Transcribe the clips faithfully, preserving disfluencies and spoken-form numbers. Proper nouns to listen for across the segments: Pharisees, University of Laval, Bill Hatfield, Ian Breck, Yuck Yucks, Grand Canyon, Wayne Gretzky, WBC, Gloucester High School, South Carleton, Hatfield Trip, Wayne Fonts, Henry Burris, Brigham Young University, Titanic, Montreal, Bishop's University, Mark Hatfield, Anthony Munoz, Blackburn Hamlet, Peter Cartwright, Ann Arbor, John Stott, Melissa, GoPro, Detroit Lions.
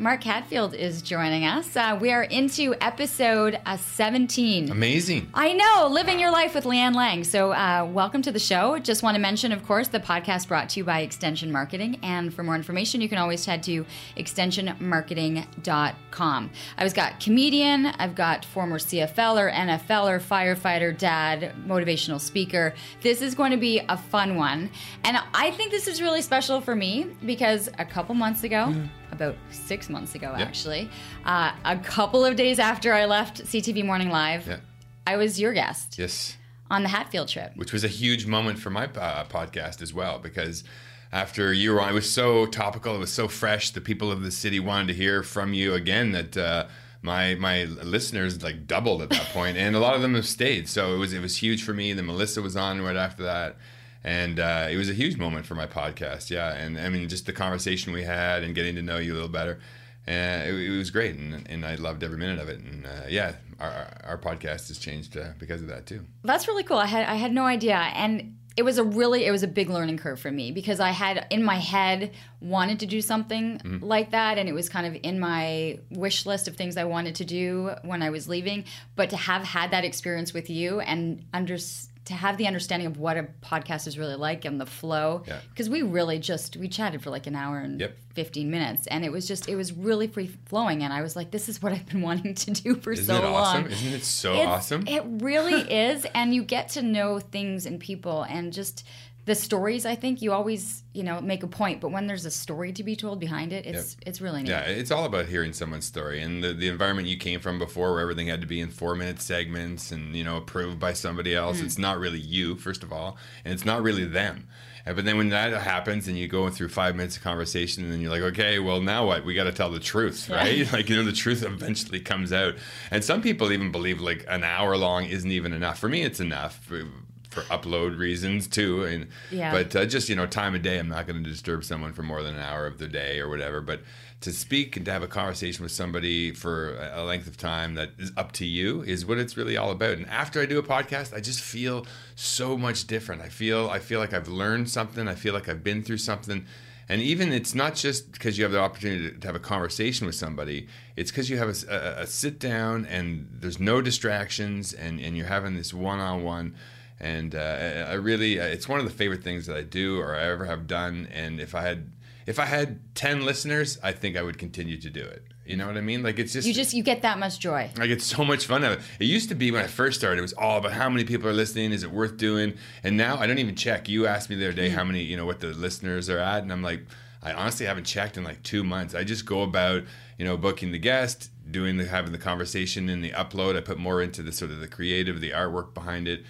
Mark Hatfield is joining us. Uh, we are into episode uh, seventeen. Amazing. I know, living your life with Leanne Lang. So uh, welcome to the show. Just want to mention, of course, the podcast brought to you by Extension Marketing. And for more information, you can always head to extension marketing dot com. I've got comedian, I've got former C F L-er, N F L-er, firefighter, dad, motivational speaker. This is going to be a fun one. And I think this is really special for me because a couple months ago, mm. about six months ago, yep. actually, uh, a couple of days after I left C T V Morning Live, yeah. I was your guest yes. on the Hatfield Trip. Which was a huge moment for my uh, podcast as well, because after you were on, it was so topical, it was so fresh, the people of the city wanted to hear from you again, that uh, my my listeners like doubled at that point, and a lot of them have stayed, so it was, it was huge for me. Then Melissa was on right after that. And uh, it was a huge moment for my podcast, yeah. And I mean, just the conversation we had and getting to know you a little better, and uh, it, it was great, and, and I loved every minute of it. And uh, yeah, our, our podcast has changed uh, because of that too. That's really cool. I had I had no idea, and it was a really it was a big learning curve for me because I had in my head wanted to do something mm-hmm. like that, and it was kind of in my wish list of things I wanted to do when I was leaving. But to have had that experience with you and understand. To have the understanding of what a podcast is really like and the flow, because yeah. we really just we chatted for like an hour and yep. fifteen minutes, and it was just it was really free flowing, and I was like, this is what I've been wanting to do for Isn't so it awesome? long. Isn't it so it's, awesome? It really is, and you get to know things and people, and just the stories. I think you always you know make a point, but when there's a story to be told behind it, it's yep. it's really neat. Yeah, it's all about hearing someone's story, and the, the environment you came from before, where everything had to be in four minute segments and you know approved by somebody else. Mm. It's not really you, first of all, and it's not really them. But then when that happens and you go through five minutes of conversation and then you're like, okay, well, now what? We got to tell the truth, right? Yeah. Like, you know, the truth eventually comes out. And some people even believe like an hour long isn't even enough. For me, it's enough for, for upload reasons too. And yeah. But uh, just, you know, time of day, I'm not going to disturb someone for more than an hour of the day or whatever. But to speak and to have a conversation with somebody for a length of time that is up to you is what it's really all about. And after I do a podcast, I just feel so much different. I feel I feel like I've learned something. I feel like I've been through something. And even it's not just because you have the opportunity to have a conversation with somebody. It's because you have a, a, a sit down and there's no distractions and, and you're having this one-on-one. And uh, I really, it's one of the favorite things that I do or I ever have done. And if I had If I had ten listeners, I think I would continue to do it. You know what I mean? Like it's just you just you get that much joy. I get so much fun out of it. It used to be when I first started, it was all about how many people are listening, is it worth doing? And now I don't even check. You asked me the other day how many, you know, what the listeners are at, and I'm like, I honestly haven't checked in like two months. I just go about, you know, booking the guest, doing the having the conversation and the upload. I put more into the sort of the creative, the artwork behind it.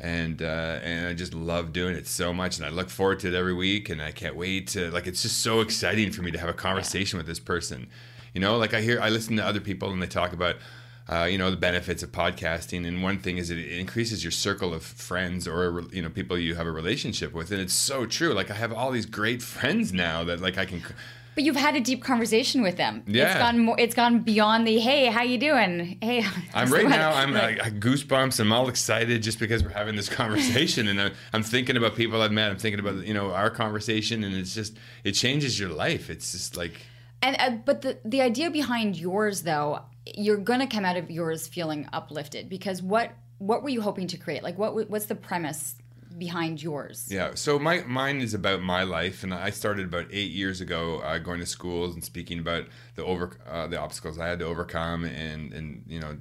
And uh, and I just love doing it so much, and I look forward to it every week, and I can't wait to like. It's just so exciting for me to have a conversation yeah. with this person, you know. Like I hear, I listen to other people, and they talk about, uh, you know, the benefits of podcasting. And one thing is it increases your circle of friends or you know people you have a relationship with, and it's so true. Like I have all these great friends now that like I can. But you've had a deep conversation with them. Yeah. It's gone more, it's gone beyond the, hey, how you doing? Hey. I'm right now, I'm like, like goosebumps. I'm all excited just because we're having this conversation. And I'm, I'm thinking about people I've met. I'm thinking about, you know, our conversation. And it's just, it changes your life. It's just like. And uh, but the, the idea behind yours, though, you're going to come out of yours feeling uplifted. Because what what were you hoping to create? Like, what what's the premise behind yours? Yeah, so my mine is about my life, and I started about eight years ago uh, going to schools and speaking about the over uh, the obstacles I had to overcome, and and you know,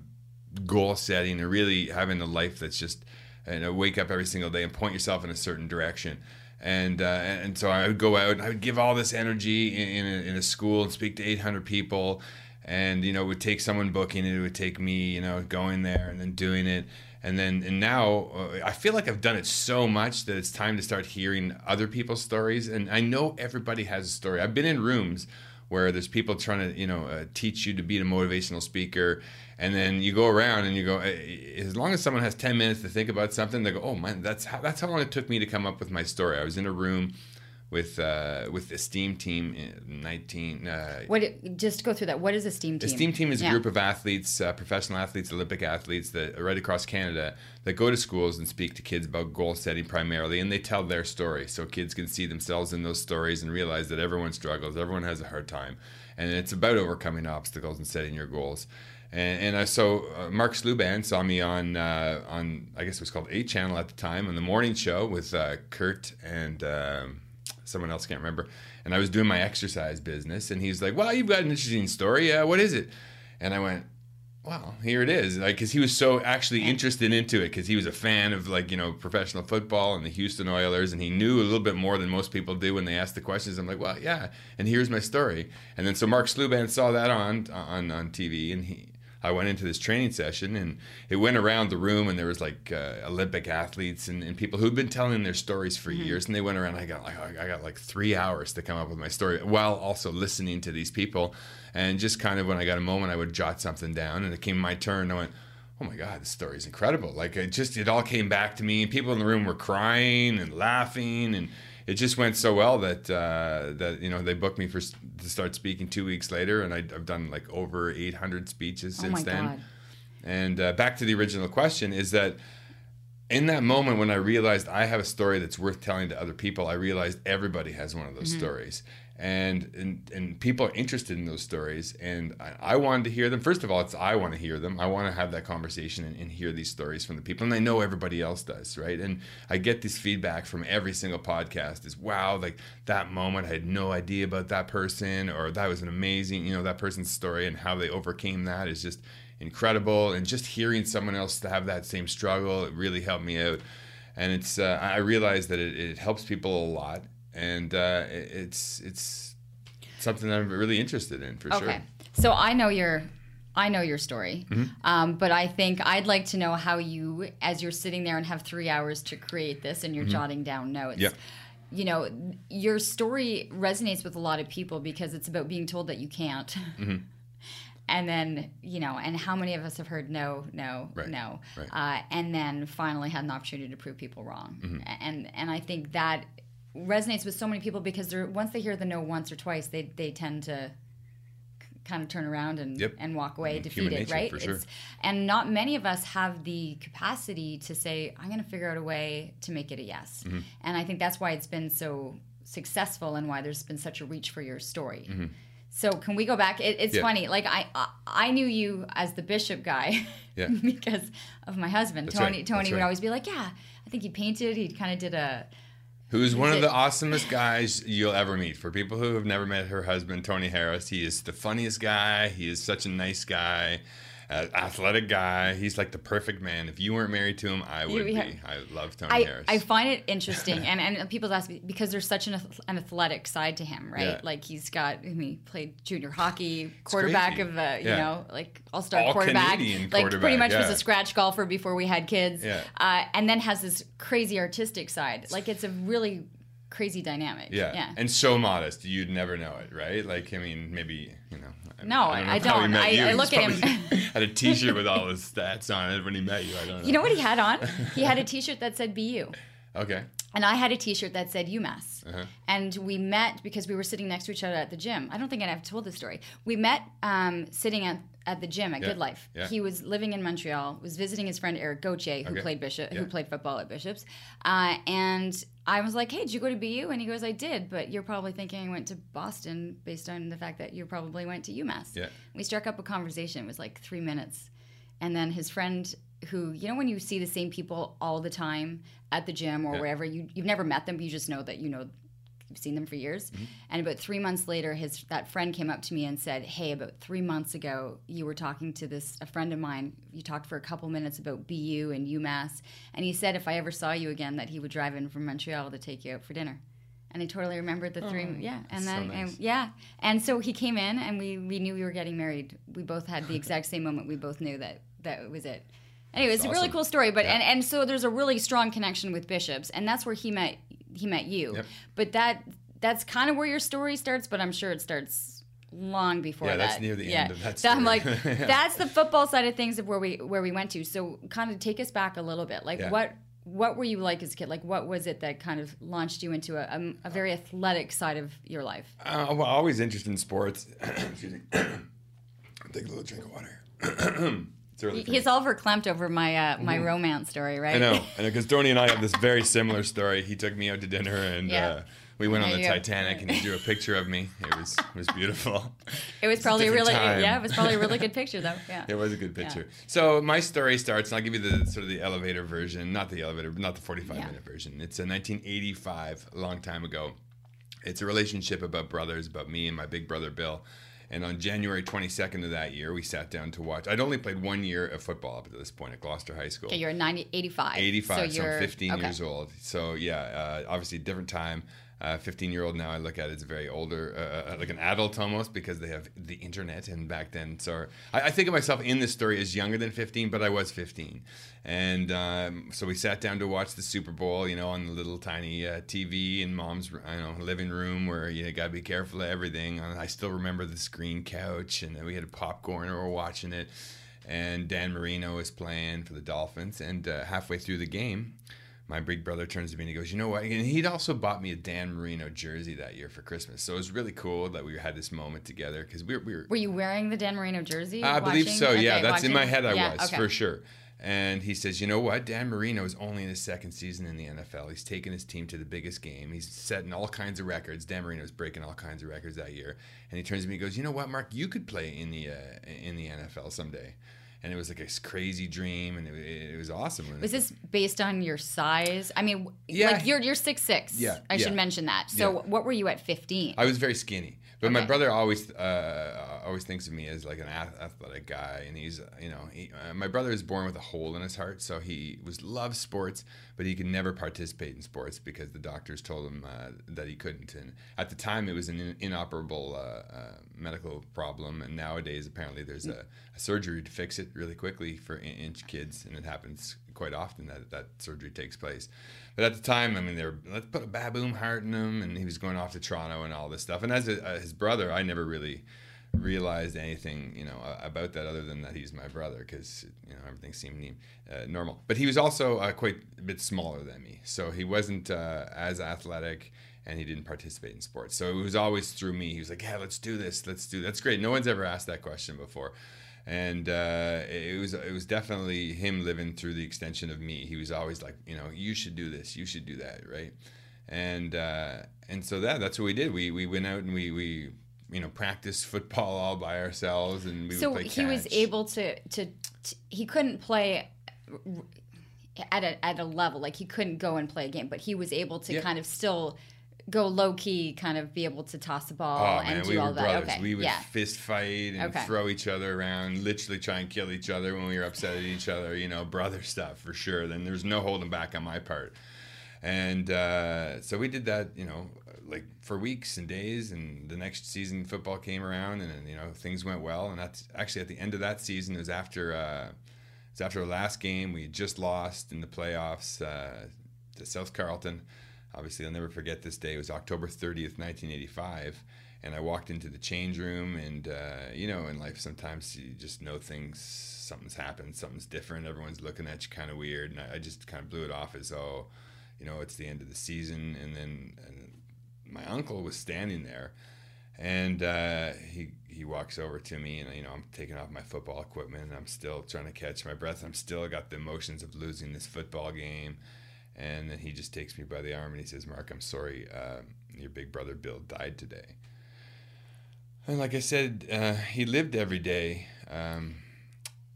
goal setting, and really having a life that's just, you know, wake up every single day and point yourself in a certain direction. And uh, and so I would go out and I would give all this energy in, in, a, in a school and speak to eight hundred people, and you know, it would take someone booking it, it would take me, you know, going there and then doing it. And then and now uh, I feel like I've done it so much that it's time to start hearing other people's stories. And I know everybody has a story. I've been in rooms where there's people trying to, you know, uh, teach you to be a motivational speaker. And then you go around and you go, as long as someone has ten minutes to think about something, they go, oh man, that's how, that's how long it took me to come up with my story. I was in a room with uh, with the STEAM Team in nineteen... Uh, what? Just go through that. What is a STEAM Team? The STEAM Team is yeah. a group of athletes, uh, professional athletes, Olympic athletes that are right across Canada that go to schools and speak to kids about goal setting primarily, and they tell their story so kids can see themselves in those stories and realize that everyone struggles, everyone has a hard time, and it's about overcoming obstacles and setting your goals. And, and I, so uh, Mark Sluban saw me on, uh, on I guess it was called A Channel at the time, on the morning show with uh, Kurt and... Um, someone else, can't remember, and I was doing my exercise business, and he's like, well, you've got an interesting story, uh, what is it? And I went, well, here it is, like, because he was so actually interested into it, because he was a fan of, like, you know, professional football and the Houston Oilers, and he knew a little bit more than most people do when they ask the questions. I'm like, well, yeah, and here's my story. And then so Mark Sluban saw that on on on T V, and he I went into this training session, and it went around the room, and there was like uh, Olympic athletes and, and people who'd been telling their stories for mm-hmm. years, and they went around. I got like I got like three hours to come up with my story, while also listening to these people, and just kind of when I got a moment, I would jot something down, and it came my turn. And I went, oh my God, this story is incredible! Like it just it all came back to me, and people in the room were crying and laughing, and it just went so well that uh, that you know they booked me for to start speaking two weeks later, and I, I've done like over eight hundred speeches since oh then. God. And uh, back to the original question is that in that moment when I realized I have a story that's worth telling to other people, I realized everybody has one of those mm-hmm. stories, and, and and people are interested in those stories, and I, I wanted to hear them. First of all, it's I want to hear them. I want to have that conversation and, and hear these stories from the people, and I know everybody else does, right? And I get this feedback from every single podcast is, wow, like that moment, I had no idea about that person, or that was an amazing, you know, that person's story and how they overcame that is just incredible. And just hearing someone else to have that same struggle, it really helped me out. And it's uh, I realized that it, it helps people a lot, and uh, it's it's something that I'm really interested in for okay. sure. So I know your I know your story, mm-hmm. um, but I think I'd like to know how you, as you're sitting there and have three hours to create this, and you're mm-hmm. jotting down notes. Yeah. You know, your story resonates with a lot of people because it's about being told that you can't. Mm-hmm. And then, you know, and how many of us have heard no, no, right, no, right. Uh, and then finally had an opportunity to prove people wrong. Mm-hmm. And and I think that resonates with so many people because they're, once they hear the no once or twice, they they tend to c- kind of turn around and, yep. and walk away and defeated, human nature, right? For sure. It's, and not many of us have the capacity to say, I'm going to figure out a way to make it a yes. Mm-hmm. And I think that's why it's been so successful and why there's been such a reach for your story. Mm-hmm. So can we go back? It, it's yeah. funny. Like I, I, I knew you as the bishop guy yeah. because of my husband. That's Tony. Right. Tony That's would right. always be like, "Yeah, I think he painted. He kind of did a." Who's one of it? the awesomest guys you'll ever meet. For people who have never met her husband, Tony Harris, he is the funniest guy. He is such a nice guy, uh, athletic guy. He's like the perfect man. If you weren't married to him, I would yeah. be. I love Tony I, Harris. I find it interesting, and, and people ask me because there's such an, an athletic side to him, right? Yeah. Like he's got, I mean, he played junior hockey, quarterback of the, you yeah. know, like all-star All quarterback. Canadian like quarterback, pretty much yeah. was a scratch golfer before we had kids, yeah. uh, and then has this crazy artistic side. Like it's a really crazy dynamic. Yeah. yeah. And so modest. You'd never know it, right? Like, I mean, maybe, you know. I, no, I don't. Know I, don't. I, I look at him. Had a t-shirt with all his stats on it when he met you. I don't know. You know what he had on? He had a t-shirt that said B U. Okay. And I had a t-shirt that said UMass. Uh-huh. And we met because we were sitting next to each other at the gym. I don't think I've told this story. We met um, sitting at at the gym at yeah. Good Life. Yeah. He was living in Montreal, was visiting his friend Eric Gauthier, who okay. played Bishop, yeah. who played football at Bishop's. Uh, and I was like, hey, did you go to B U? And he goes, I did, but you're probably thinking I went to Boston based on the fact that you probably went to UMass. Yeah. We struck up a conversation. It was like three minutes. And then his friend who, you know when you see the same people all the time at the gym or yeah. wherever, you, you've never met them, but you just know that you know you've seen them for years. Mm-hmm. And about three months later, his that friend came up to me and said, hey, about three months ago, you were talking to this a friend of mine. You talked for a couple minutes about B U and UMass. And he said if I ever saw you again that he would drive in from Montreal to take you out for dinner. And I totally remembered the oh, three, yeah, and then, so nice. and, yeah, and so he came in, and we, we knew we were getting married. We both had the exact same moment. We both knew that that was it. Anyway, it's awesome. A really cool story, but yeah. and, and so there's a really strong connection with Bishop's, and that's where he met he met you. Yep. But that that's kind of where your story starts, but I'm sure it starts long before yeah, that. Yeah, that's near the yeah. end of that story. I'm like, yeah. that's the football side of things of where we where we went to. So kind of take us back a little bit. Like yeah. what what were you like as a kid? Like what was it that kind of launched you into a, a, a very athletic side of your life? Uh, well, always interested in sports. Excuse me. Take a little drink of water. He's all verklempt over my uh, my mm-hmm. romance story, right? I know, I know, because Tony and I have this very similar story. He took me out to dinner, and yeah. uh, we went on the Titanic, and he drew a picture of me. It was it was beautiful. It was probably a really it, yeah, it was probably a really good picture though. Yeah, it was a good picture. Yeah. So my story starts, and I'll give you the sort of the elevator version, not the elevator, not the forty-five yeah. minute version. It's a nineteen eighty-five, a long time ago. It's a relationship about brothers, about me and my big brother Bill. And on January twenty-second of that year, we sat down to watch. I'd only played one year of football up to this point at Gloucester High School. Okay, you're ninety, eighty-five. eighty-five, so, so I'm fifteen okay. years old. So yeah, uh, obviously a different time. Uh, fifteen-year-old now I look at it as a very older, uh, like an adult almost, because they have the internet. And back then, so I, I think of myself in this story as younger than fifteen, but I was fifteen. And um, so we sat down to watch the Super Bowl, you know, on the little tiny uh, T V in Mom's, I don't know, living room, where you got to be careful of everything. I still remember the screen couch, and then we had popcorn and we were watching it. And Dan Marino was playing for the Dolphins, and uh, halfway through the game, my big brother turns to me and he goes, you know what? And he'd also bought me a Dan Marino jersey that year for Christmas. So it was really cool that we had this moment together, because we were, we were... Were you wearing the Dan Marino jersey? I watching? believe so, okay, yeah. That's watching. In my head I yeah, was, okay. for sure. And he says, you know what? Dan Marino is only in his second season in the N F L. He's taken his team to the biggest game. He's setting all kinds of records. Dan Marino's breaking all kinds of records that year. And he turns to me and goes, you know what, Mark? You could play in the uh, in the N F L someday. And it was like a crazy dream, and it, it was awesome. Was this based on your size? I mean, yeah. like you're you're six six. Yeah, I yeah. should mention that. So yeah. what were you at fifteen? I was very skinny, but okay. my brother always uh, always thinks of me as like an athletic guy, and he's you know he, uh, my brother is born with a hole in his heart, so he was loved sports, but he could never participate in sports because the doctors told him uh, that he couldn't. And at the time, it was an in- inoperable uh, uh, medical problem, and nowadays apparently there's a, a surgery to fix it really quickly for inch kids, and it happens quite often that that surgery takes place. But at the time, I mean, they were, let's put a baboon heart in him, and he was going off to Toronto and all this stuff. And as a, uh, his brother, I never really realized anything, you know, about that, other than that he's my brother, because, you know, everything seemed uh, normal. But he was also uh, quite a bit smaller than me, so he wasn't uh, as athletic, and he didn't participate in sports. So it was always through me. He was like, yeah, let's do this, let's do that's great. No one's ever asked that question before. And uh, it was it was definitely him living through the extension of me. He was always like, you know, you should do this, you should do that, right? And uh, and so that that's what we did. We we went out and we we you know practiced football all by ourselves, and we so would play catch. He was able to, to to he couldn't play at a at a level, like he couldn't go and play a game, but he was able to yeah. kind of still go low-key, kind of be able to toss the ball oh, and man, do we all were that. Brothers. Okay. We would yeah. fist fight and okay. throw each other around, literally try and kill each other when we were upset at each other, you know, brother stuff for sure. Then there's no holding back on my part. And uh, so we did that, you know, like for weeks and days, and the next season football came around, and, you know, things went well. And that's actually at the end of that season, it was after, uh, it was after our last game. We had just lost in the playoffs uh, to South Carleton. Obviously, I'll never forget this day. It was October thirtieth, nineteen eighty-five, and I walked into the change room, and, uh, you know, in life sometimes you just know things, something's happened, something's different, everyone's looking at you kind of weird, and I, I just kind of blew it off as, oh, you know, it's the end of the season. And then and my uncle was standing there, and uh, he he walks over to me, and, you know, I'm taking off my football equipment, and I'm still trying to catch my breath. I'm still got the emotions of losing this football game. And then he just takes me by the arm and he says, Mark, I'm sorry, uh, your big brother Bill died today. And like I said, uh, he lived every day um,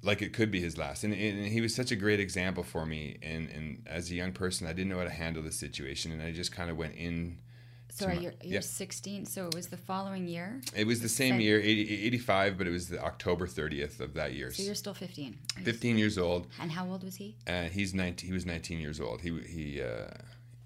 like it could be his last. And, and he was such a great example for me. And, and as a young person, I didn't know how to handle the situation. And I just kind of went in. Sorry, my, you're, you're yeah. sixteen, so it was the following year? It was the same, same. year, eighty, eighty-five, but it was the October thirtieth of that year. So you're still fifteen. fifteen years old. And how old was he? Uh, he's nineteen. He was nineteen years old. He he uh,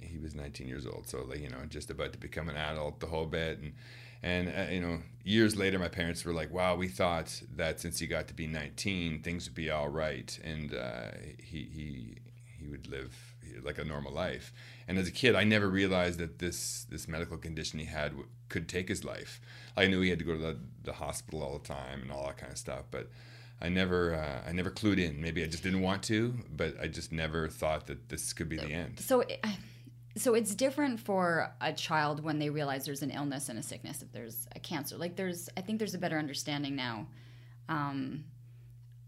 he was nineteen years old, so like, you know, just about to become an adult, the whole bit. And and uh, you know, years later, my parents were like, "Wow, we thought that since he got to be nineteen, things would be all right, and uh, he he he would live like a normal life." And as a kid, I never realized that this this medical condition he had w- could take his life. I knew he had to go to the, the hospital all the time and all that kind of stuff, but I never uh, I never clued in. Maybe I just didn't want to, but I just never thought that this could be the end. So. It, I- So it's different for a child when they realize there's an illness and a sickness, if there's a cancer. Like there's, I think there's a better understanding now um,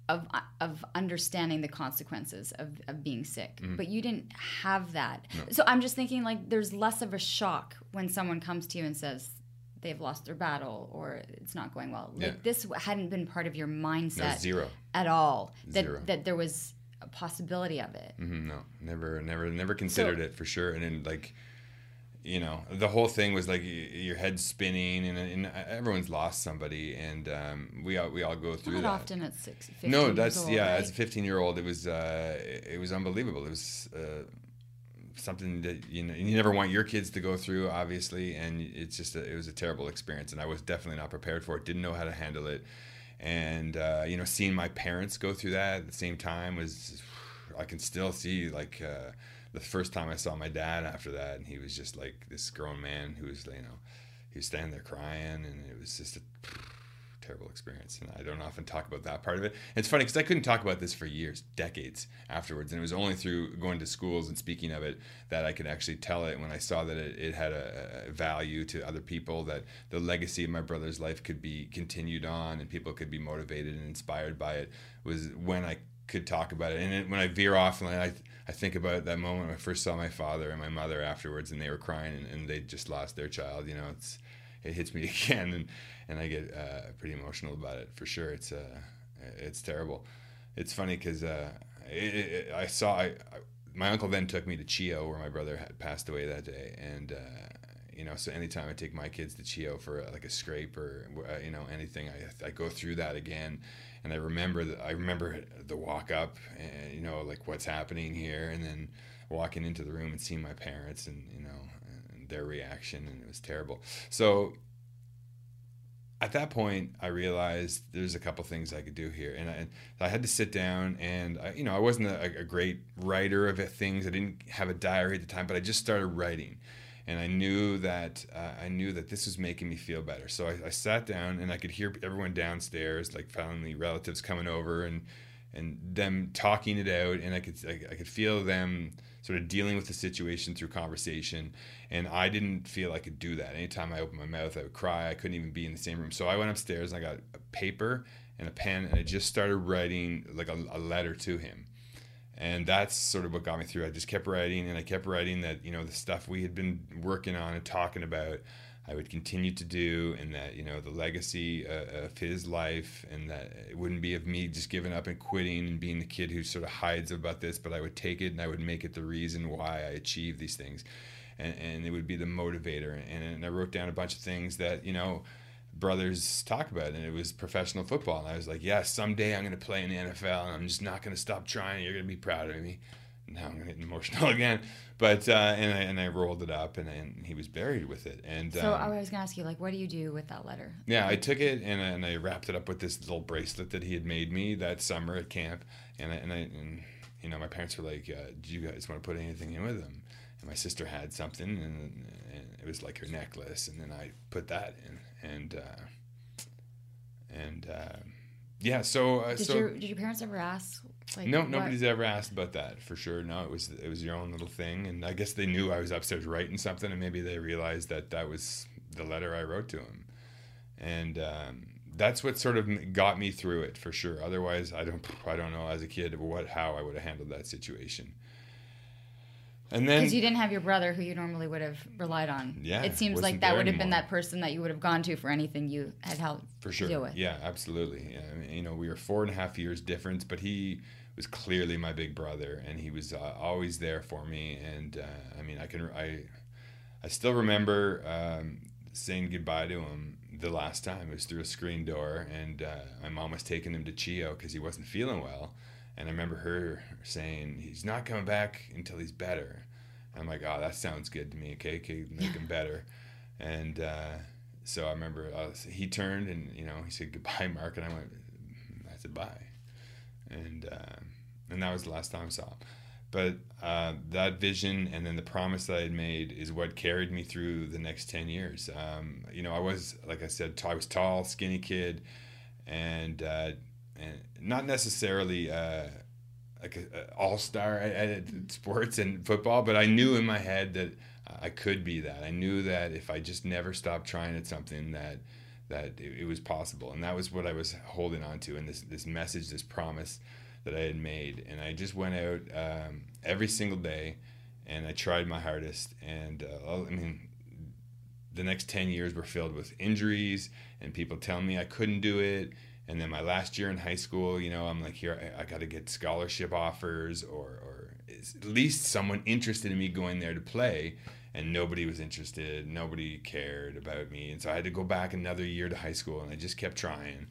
of of understanding the consequences of, of being sick. Mm-hmm. But you didn't have that. No. So I'm just thinking like there's less of a shock when someone comes to you and says they've lost their battle or it's not going well. Like yeah. This hadn't been part of your mindset no, zero. at all. That zero. that there was... a possibility of it. Mm-hmm, no, never, never, never considered so, it for sure. And then like, you know, the whole thing was like y- your head spinning, and, and everyone's lost somebody, and um, we all we all go through not that. Not often at six. fifteen no, that's years old, yeah. Right? As a fifteen-year-old, it was uh, it was unbelievable. It was uh, something that you know you never want your kids to go through, obviously, and it's just a, it was a terrible experience, and I was definitely not prepared for it. Didn't know how to handle it. And, uh, you know, seeing my parents go through that at the same time was, I can still see, like, uh, the first time I saw my dad after that, and he was just, like, this grown man who was, you know, he was standing there crying, and it was just a terrible experience. And I don't often talk about that part of it. And it's funny, because I couldn't talk about this for years, decades afterwards, and it was only through going to schools and speaking of it that I could actually tell it when I saw that it, it had a, a value to other people, that the legacy of my brother's life could be continued on and people could be motivated and inspired by it, was when I could talk about it. And it, when I veer off, and I, I think about that moment when I first saw my father and my mother afterwards, and they were crying, and, and they just lost their child, you know, it's... it hits me again, and, and I get uh, pretty emotional about it for sure. It's uh, it's terrible. It's funny because uh, I saw I, I, my uncle then took me to Chio, where my brother had passed away that day, and uh, you know, so anytime I take my kids to Chio for uh, like a scrape or uh, you know anything, I I go through that again, and I remember the, I remember the walk up, and you know like what's happening here, and then walking into the room and seeing my parents, and you know. Their reaction, and it was terrible. So at that point I realized there's a couple things I could do here, and I, and I had to sit down, and I, you know I wasn't a, a great writer of things. I didn't have a diary at the time, but I just started writing, and I knew that uh, I knew that this was making me feel better. So I, I sat down, and I could hear everyone downstairs, like family relatives coming over, and and them talking it out, and I could I, I could feel them sort of dealing with the situation through conversation, and I didn't feel I could do that. Anytime I opened my mouth, I would cry. I couldn't even be in the same room. So I went upstairs, and I got a paper and a pen, and I just started writing like a, a letter to him. And that's sort of what got me through. I just kept writing, and I kept writing that, you know, the stuff we had been working on and talking about, I would continue to do, and that, you know, the legacy uh, of his life, and that it wouldn't be of me just giving up and quitting and being the kid who sort of hides about this, but I would take it and I would make it the reason why I achieved these things, and, and it would be the motivator. And, and I wrote down a bunch of things that, you know, brothers talk about, and it was professional football, and I was like, yeah, someday I'm going to play in the N F L, and I'm just not going to stop trying, you're going to be proud of me. Now I'm getting emotional again, but uh, and I and I rolled it up, and, and he was buried with it. And so um, I was gonna ask you, like, what do you do with that letter? Yeah, I took it and I, and I wrapped it up with this little bracelet that he had made me that summer at camp, and I, and I and you know my parents were like, uh, do you guys want to put anything in with them? And my sister had something, and, and it was like her necklace, and then I put that in, and uh, and uh, yeah, so uh, did so your, did your parents ever ask? Like, no, nobody's what? ever asked about that for sure. No, it was it was your own little thing, and I guess they knew I was upstairs writing something, and maybe they realized that that was the letter I wrote to him, and um, that's what sort of got me through it for sure. Otherwise, I don't I don't know as a kid what how I would have handled that situation. And then because you didn't have your brother, who you normally would have relied on. Yeah, it seems like that would have anymore. been that person that you would have gone to for anything you had helped for sure. deal with. Yeah, absolutely. I mean, you know, we were four and a half years difference, but he was clearly my big brother, and he was uh, always there for me. And uh, I mean, I can I, I still remember um, saying goodbye to him the last time. It was through a screen door, and uh, my mom was taking him to Chio because he wasn't feeling well. And I remember her saying, he's not coming back until he's better. I'm like, oh, that sounds good to me. Okay, okay, make them better. And uh, so I remember I was, he turned and, you know, he said, goodbye, Mark. And I went, I said, bye. And, uh, and that was the last time I saw him. But uh, that vision and then the promise that I had made is what carried me through the next ten years. Um, you know, I was, like I said, t- I was tall, skinny kid, and uh, and not necessarily uh, like an all-star at, at sports and football, but I knew in my head that I could be that. I knew that if I just never stopped trying at something, that that it, it was possible. And that was what I was holding on to, and this this message, this promise that I had made. And I just went out um, every single day, and I tried my hardest. And uh, I mean, the next ten years were filled with injuries and people telling me I couldn't do it. And then my last year in high school, you know, I'm like, here, I, I got to get scholarship offers, or or at least someone interested in me going there to play. And nobody was interested. Nobody cared about me. And so I had to go back another year to high school, and I just kept trying.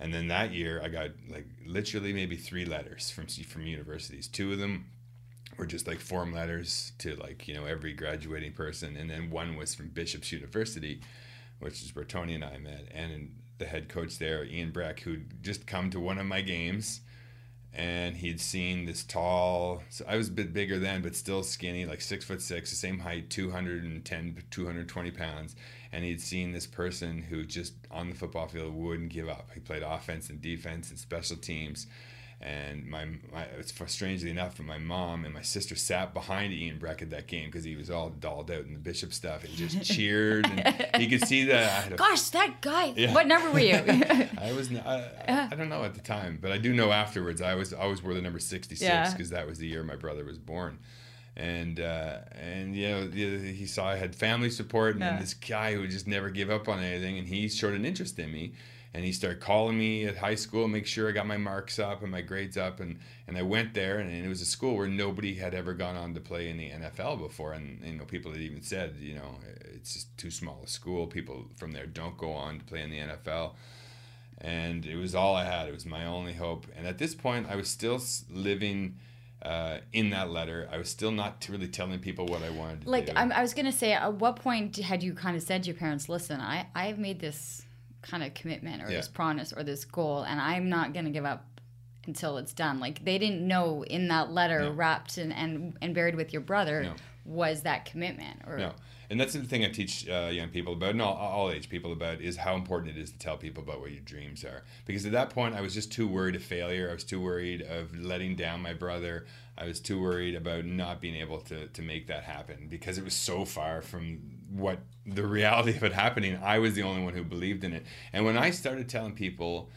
And then that year, I got like literally maybe three letters from from universities. Two of them were just like form letters to, like, you know, every graduating person. And then one was from Bishop's University, which is where Tony and I met. And the head coach there, Ian Breck, who'd just come to one of my games. And he'd seen this tall, so I was a bit bigger then, but still skinny, like six foot six, the same height, two hundred ten, two hundred twenty pounds. And he'd seen this person who just on the football field wouldn't give up. He played offense and defense and special teams. And my, my it's strangely enough, but my mom and my sister sat behind Ian Breck at that game because he was all dolled out in the Bishop stuff and just cheered. And you could see that. Gosh, that guy. Yeah. What number were you? I was. I, I don't know at the time, but I do know afterwards. I was. I always wore the number sixty-six because yeah. that was the year my brother was born. And uh, and you know, he saw I had family support, and yeah. then this guy who would just never give up on anything, and he showed an interest in me. And he started calling me at high school, make sure I got my marks up and my grades up. And, and I went there, and, and it was a school where nobody had ever gone on to play in the N F L before. And, you know, people had even said, you know, it's just too small a school. People from there don't go on to play in the N F L. And it was all I had. It was my only hope. And at this point, I was still living uh, in that letter. I was still not really telling people what I wanted to like, do. Like, I was going to say, at what point had you kind of said to your parents, listen, I, I've made this kind of commitment or yeah. this promise or this goal, and I'm not going to give up until it's done. Like, they didn't know in that letter no. wrapped in, and and buried with your brother no. was that commitment. Or no. And that's the thing I teach uh, young people about, and all, all age people about, is how important it is to tell people about what your dreams are. Because at that point, I was just too worried of failure. I was too worried of letting down my brother. I was too worried about not being able to, to make that happen because it was so far from what the reality of it happening. I was the only one who believed in it. And when I started telling people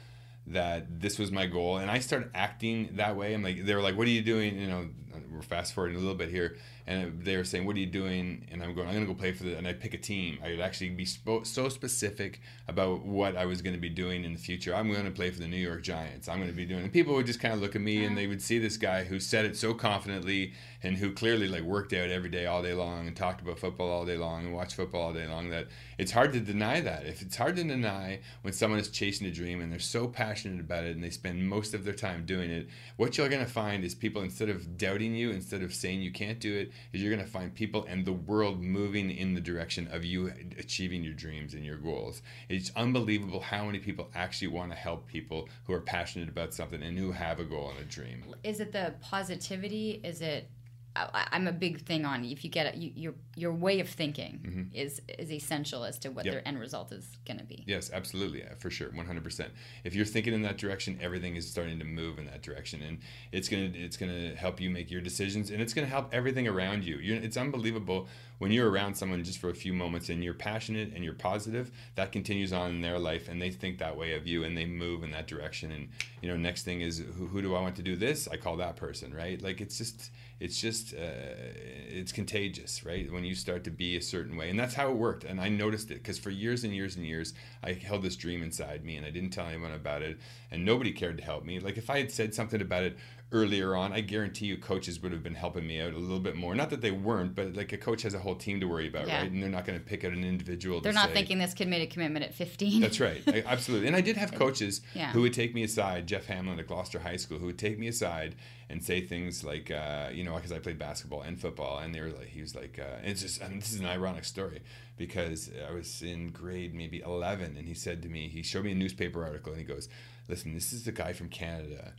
that this was my goal, and I started acting that way, I'm like, they were like, what are you doing? You know, we're fast forwarding a little bit here, and they were saying, what are you doing? And I'm going, I'm gonna go play for the, and I'd pick a team. I would actually be spo- so specific about what I was gonna be doing in the future. I'm gonna play for the New York Giants. I'm gonna be doing, and people would just kind of look at me, and they would see this guy who said it so confidently, and who clearly like worked out every day, all day long, and talked about football all day long, and watched football all day long, that it's hard to deny that. If it's hard to deny when someone is chasing a dream, and they're so passionate about it, and they spend most of their time doing it, what you're gonna find is people, instead of doubting you, instead of saying you can't do it, is you're gonna find people and the world moving in the direction of you achieving your dreams and your goals. It's unbelievable how many people actually wanna help people who are passionate about something and who have a goal and a dream. Is it the positivity? Is it, I'm a big thing on, if you get you, your your way of thinking mm-hmm. is is essential as to what yep. their end result is going to be. Yes, absolutely, for sure, one hundred percent. If you're thinking in that direction, everything is starting to move in that direction, and it's going to it's going to help you make your decisions, and it's going to help everything around you. You're, it's unbelievable when you're around someone just for a few moments and you're passionate and you're positive. That continues on in their life, and they think that way of you, and they move in that direction. And you know, next thing is who, who do I want to do this? I call that person, right? Like it's just. It's just, uh, it's contagious, right? When you start to be a certain way. And that's how it worked. And I noticed it because for years and years and years, I held this dream inside me, and I didn't tell anyone about it, and nobody cared to help me. Like if I had said something about it earlier on, I guarantee you coaches would have been helping me out a little bit more. Not that they weren't, but like a coach has a whole team to worry about, yeah. right? And they're not going to pick out an individual. They're to not say, thinking this kid made a commitment at fifteen. That's right. I, absolutely. And I did have coaches yeah. who would take me aside, Jeff Hamlin at Gloucester High School, who would take me aside and say things like, uh, you know, because I played basketball and football, and they were like, he was like, uh, and it's just, I mean, this is an ironic story because I was in grade maybe eleven, and he said to me, he showed me a newspaper article, and he goes, listen, this is the guy from Canada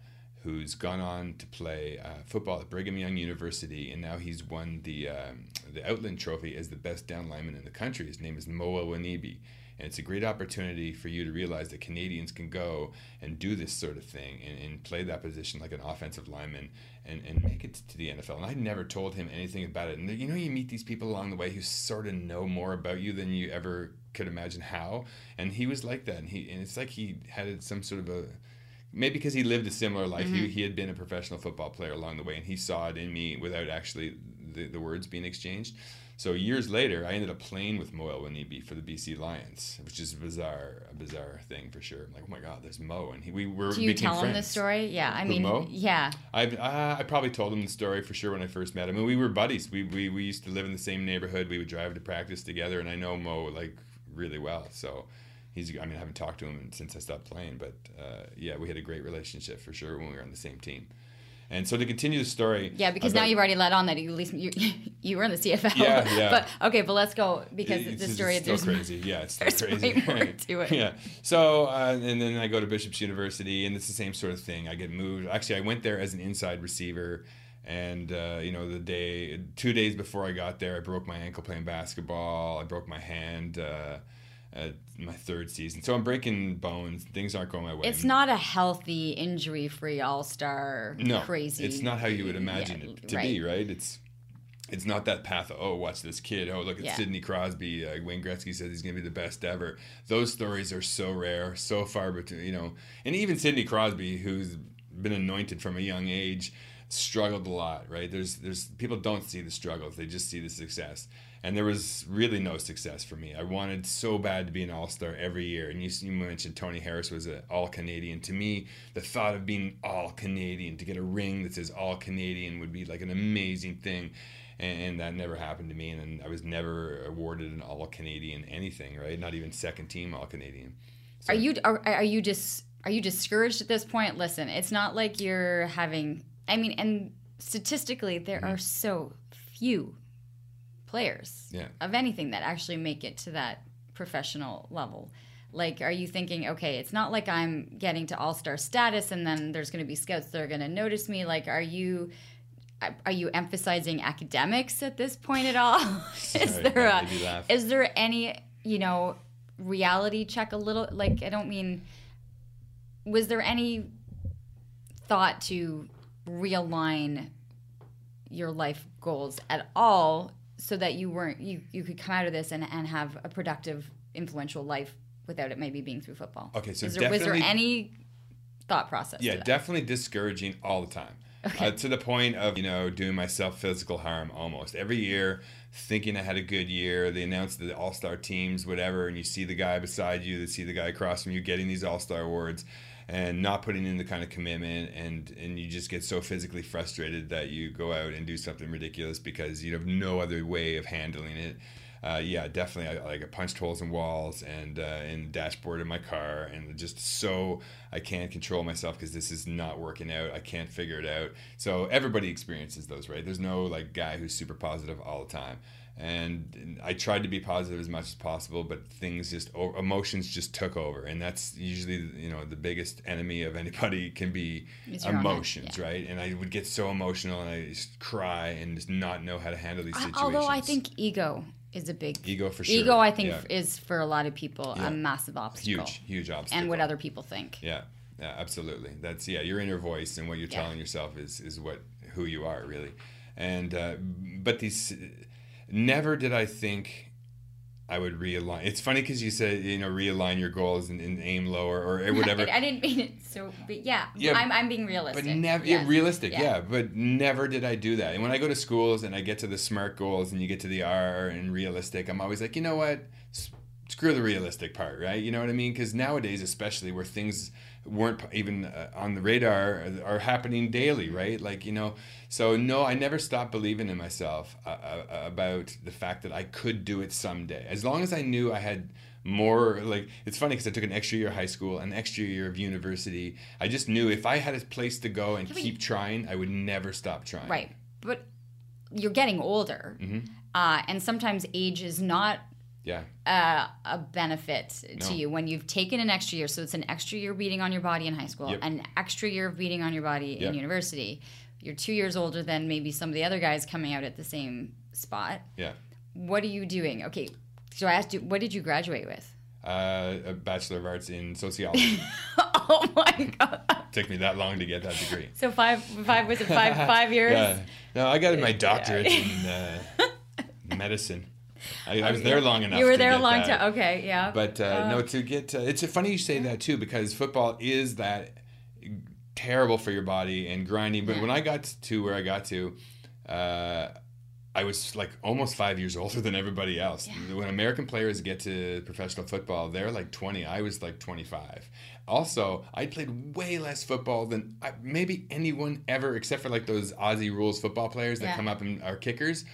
who's gone on to play uh, football at Brigham Young University, and now he's won the um, the Outland Trophy as the best down lineman in the country. His name is Moa Wanibi, and it's a great opportunity for you to realize that Canadians can go and do this sort of thing and, and play that position like an offensive lineman and, and make it to the N F L. And I never told him anything about it. And you know, you meet these people along the way who sort of know more about you than you ever could imagine how. And he was like that, and he and it's like he had some sort of a... Maybe because he lived a similar life, mm-hmm. he, he had been a professional football player along the way, and he saw it in me without actually the, the words being exchanged. So years later, I ended up playing with Moa Wanibi for the B C Lions, which is bizarre, a bizarre thing for sure. I'm like, oh my God, there's Mo, and he, we were. Do you became tell friends. Him this story? Yeah, I mean, Mo? yeah. I uh, I probably told him the story for sure when I first met him. I mean, we were buddies. We we we used to live in the same neighborhood. We would drive to practice together, and I know Mo like really well, so. He's, I mean, I haven't talked to him since I stopped playing, but uh, yeah, we had a great relationship for sure when we were on the same team. And so to continue the story. Yeah, because about, now you've already let on that you, at least you, you were in the C F L. Yeah, yeah. But, okay, but let's go because it's, the story is still crazy. Yeah, it's still crazy. There's way more to it. Yeah. So, uh, and then I go to Bishop's University, and it's the same sort of thing. I get moved. Actually, I went there as an inside receiver. And, uh, you know, the day, two days before I got there, I broke my ankle playing basketball. I broke my hand. Uh, Uh, my third season. So I'm breaking bones. Things aren't going my way. It's not a healthy, injury-free, all-star, no, crazy. It's not how you would imagine yeah, it to right. be, right? It's it's not that path of, oh, watch this kid. Oh, look at yeah. Sidney Crosby. Uh, Wayne Gretzky says he's going to be the best ever. Those stories are so rare, so far between, you know. And even Sidney Crosby, who's been anointed from a young age, struggled a lot, right? There's there's people don't see the struggles. They just see the success. And there was really no success for me. I wanted so bad to be an all-star every year. And you, you mentioned Tony Harris was an all-Canadian. To me, the thought of being all-Canadian, to get a ring that says all-Canadian would be like an amazing thing. And, and that never happened to me. And, and I was never awarded an all-Canadian anything, right? Not even second-team all-Canadian. So, are you are, are you just are you discouraged at this point? Listen, it's not like you're having... I mean, and statistically, there mm-hmm. are so few players yeah. of anything that actually make it to that professional level. Like, are you thinking, okay, it's not like I'm getting to all-star status and then there's going to be scouts that are going to notice me. Like, are you are you emphasizing academics at this point at all? Sorry, is there a, is there any, you know, reality check a little? Like, I don't mean, was there any thought to realign your life goals at all? So that you weren't you, you could come out of this and, and have a productive, influential life without it maybe being through football. Okay, so Is there, was there any thought process? Yeah, definitely discouraging all the time, okay. uh, to the point of you know doing myself physical harm almost every year. Thinking I had a good year, they announced the all-star teams, whatever, and you see the guy beside you, they see the guy across from you getting these all-star awards. And not putting in the kind of commitment, and, and you just get so physically frustrated that you go out and do something ridiculous because you have no other way of handling it. Uh, yeah, definitely. I, like I punched holes in walls and uh, in the dashboard in my car, and just so I can't control myself because this is not working out. I can't figure it out. So everybody experiences those, right? There's no like guy who's super positive all the time. And I tried to be positive as much as possible, but things just, emotions just took over. And that's usually, you know, the biggest enemy of anybody can be emotions, yeah. right? And I would get so emotional and I just cry and just not know how to handle these situations. Although I think ego is a big... Ego for sure. Ego, I think, yeah. is for a lot of people yeah. a massive obstacle. Huge, huge obstacle. And what other people think. Yeah, yeah, absolutely. That's, yeah, your inner voice and what you're yeah. telling yourself is, is what who you are, really. And, uh, but these... Never did I think I would realign. It's funny because you said, you know, realign your goals and, and aim lower or whatever. I didn't mean it so, but yeah, yeah I'm, I'm being realistic. But never, yeah. yeah, realistic, yeah. yeah, but never did I do that. And when I go to schools and I get to the SMART goals and you get to the R and realistic, I'm always like, you know what? Screw the realistic part, right? You know what I mean? Because nowadays, especially where things weren't even uh, on the radar are, are happening daily, right? Like, you know, so no, I never stopped believing in myself uh, uh, about the fact that I could do it someday. As long as I knew I had more, like, it's funny because I took an extra year of high school, an extra year of university. I just knew if I had a place to go and Can keep we... trying, I would never stop trying. Right. But you're getting older. Mm-hmm. Uh, and sometimes age is not yeah. uh, a benefit no. to you when you've taken an extra year. So it's an extra year beating on your body in high school, yep. an extra year of beating on your body yep. in university. You're two years older than maybe some of the other guys coming out at the same spot. Yeah. What are you doing? Okay, so I asked you, what did you graduate with? Uh, a Bachelor of Arts in Sociology. Oh, my God. Took me that long to get that degree. So five, five was it five, five years? Yeah. No, I got my doctorate yeah. in... Uh, medicine. I, I was there long enough. You were there a long time. Okay, yeah. But uh, uh, no, to get uh, it's funny you say that too, because football is that terrible for your body and grinding. But when I got to where I got to, uh, I was like almost five years older than everybody else. Yeah. When American players get to professional football, they're like twenty. I was like twenty-five. Also, I played way less football than I, maybe anyone ever, except for like those Aussie rules football players that yeah. come up and are kickers.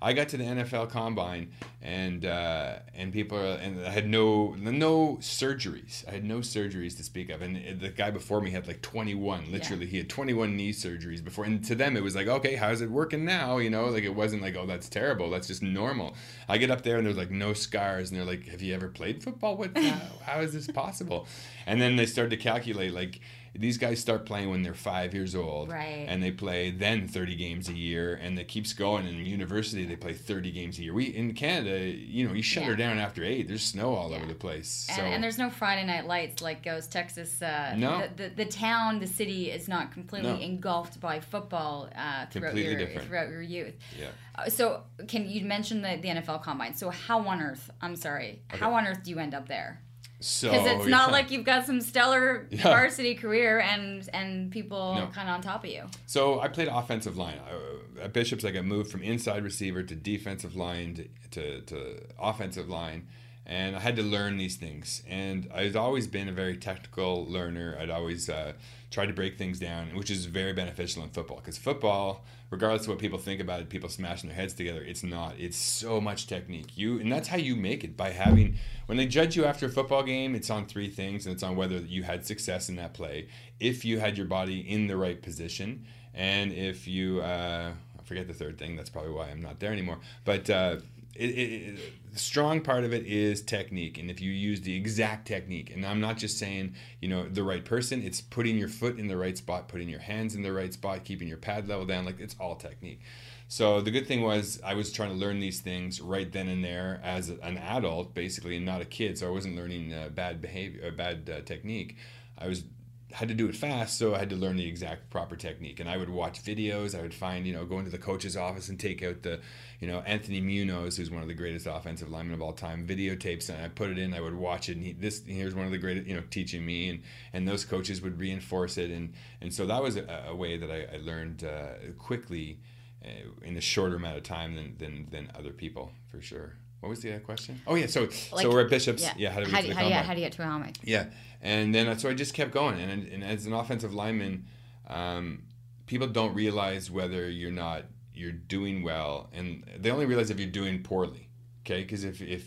I got to the N F L Combine, and uh, and people are, and I had no no surgeries. I had no surgeries to speak of, and the guy before me had like twenty-one. Literally, yeah. he had twenty-one knee surgeries before, and to them it was like, okay, how's it working now? You know, like it wasn't like, oh, that's terrible. That's just normal. I get up there and there's like no scars, and they're like, have you ever played football? What? How, how is this possible? And then they started to calculate like. These guys start playing when they're five years old, right. and they play then thirty games a year, and it keeps going. In university, they play thirty games a year. We in Canada, you know, you shut yeah. her down after eight. There's snow all yeah. over the place. So. And, and there's no Friday night lights like goes Texas. Uh, no, the, the, the town, the city is not completely no. engulfed by football uh, throughout completely your different. throughout your youth. Yeah. Uh, so can you mention the, the N F L Combine? So how on earth? I'm sorry. Okay. How on earth do you end up there? So because it's not yeah. like you've got some stellar yeah. varsity career and and people no. kind of on top of you. So I played offensive line. I, at Bishop's, I got moved from inside receiver to defensive line to, to, to offensive line. And I had to learn these things. And I've always been a very technical learner. I'd always uh, tried to break things down, which is very beneficial in football. Because football, regardless of what people think about it, people smashing their heads together, it's not. It's so much technique. You And that's how you make it, by having... When they judge you after a football game, it's on three things. And it's on whether you had success in that play, if you had your body in the right position, and if you... Uh, I forget the third thing. That's probably why I'm not there anymore. But... Uh, It, it, it, the strong part of it is technique, and if you use the exact technique, and I'm not just saying, you know, the right person, it's putting your foot in the right spot, putting your hands in the right spot, keeping your pad level down, like it's all technique. So the good thing was I was trying to learn these things right then and there as an adult, basically, and not a kid, so I wasn't learning uh, bad behavior, or bad uh, technique. I was had to do it fast, so I had to learn the exact proper technique. And I would watch videos. I would find, you know, go into the coach's office and take out the, you know, Anthony Munoz, who's one of the greatest offensive linemen of all time, videotapes, and I put it in. I would watch it, and he, this here's one of the greatest, you know, teaching me, and, and those coaches would reinforce it. And, and so that was a, a way that I, I learned uh, quickly uh, in a shorter amount of time than, than, than other people, for sure. What was the other question? Oh, yeah. So like, so we're at Bishop's. Yeah. yeah how do we get how to the how combine? Yeah, how do you get to a combine? Yeah. And then so I just kept going. And, and as an offensive lineman, um, people don't realize whether you're not, you're doing well. And they only realize if you're doing poorly. Okay? Because if, if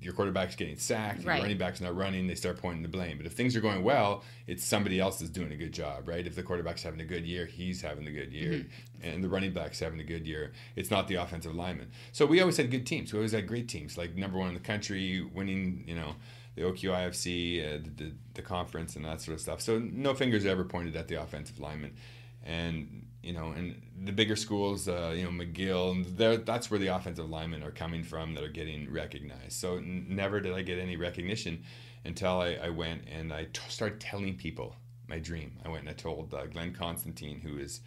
your quarterback's getting sacked, right. your running back's not running, they start pointing the blame. But if things are going well, it's somebody else is doing a good job, right? If the quarterback's having a good year, he's having a good year. Mm-hmm. And the running back's having a good year. It's not the offensive lineman. So we always had good teams. We always had great teams, like number one in the country, winning, you know, the O Q I F C, uh, the, the, the conference, and that sort of stuff. So no fingers ever pointed at the offensive lineman. And, you know, and the bigger schools, uh, you know, McGill, that's where the offensive linemen are coming from that are getting recognized. So n- never did I get any recognition until I, I went and I t- started telling people my dream. I went and I told uh, Glenn Constantine, who is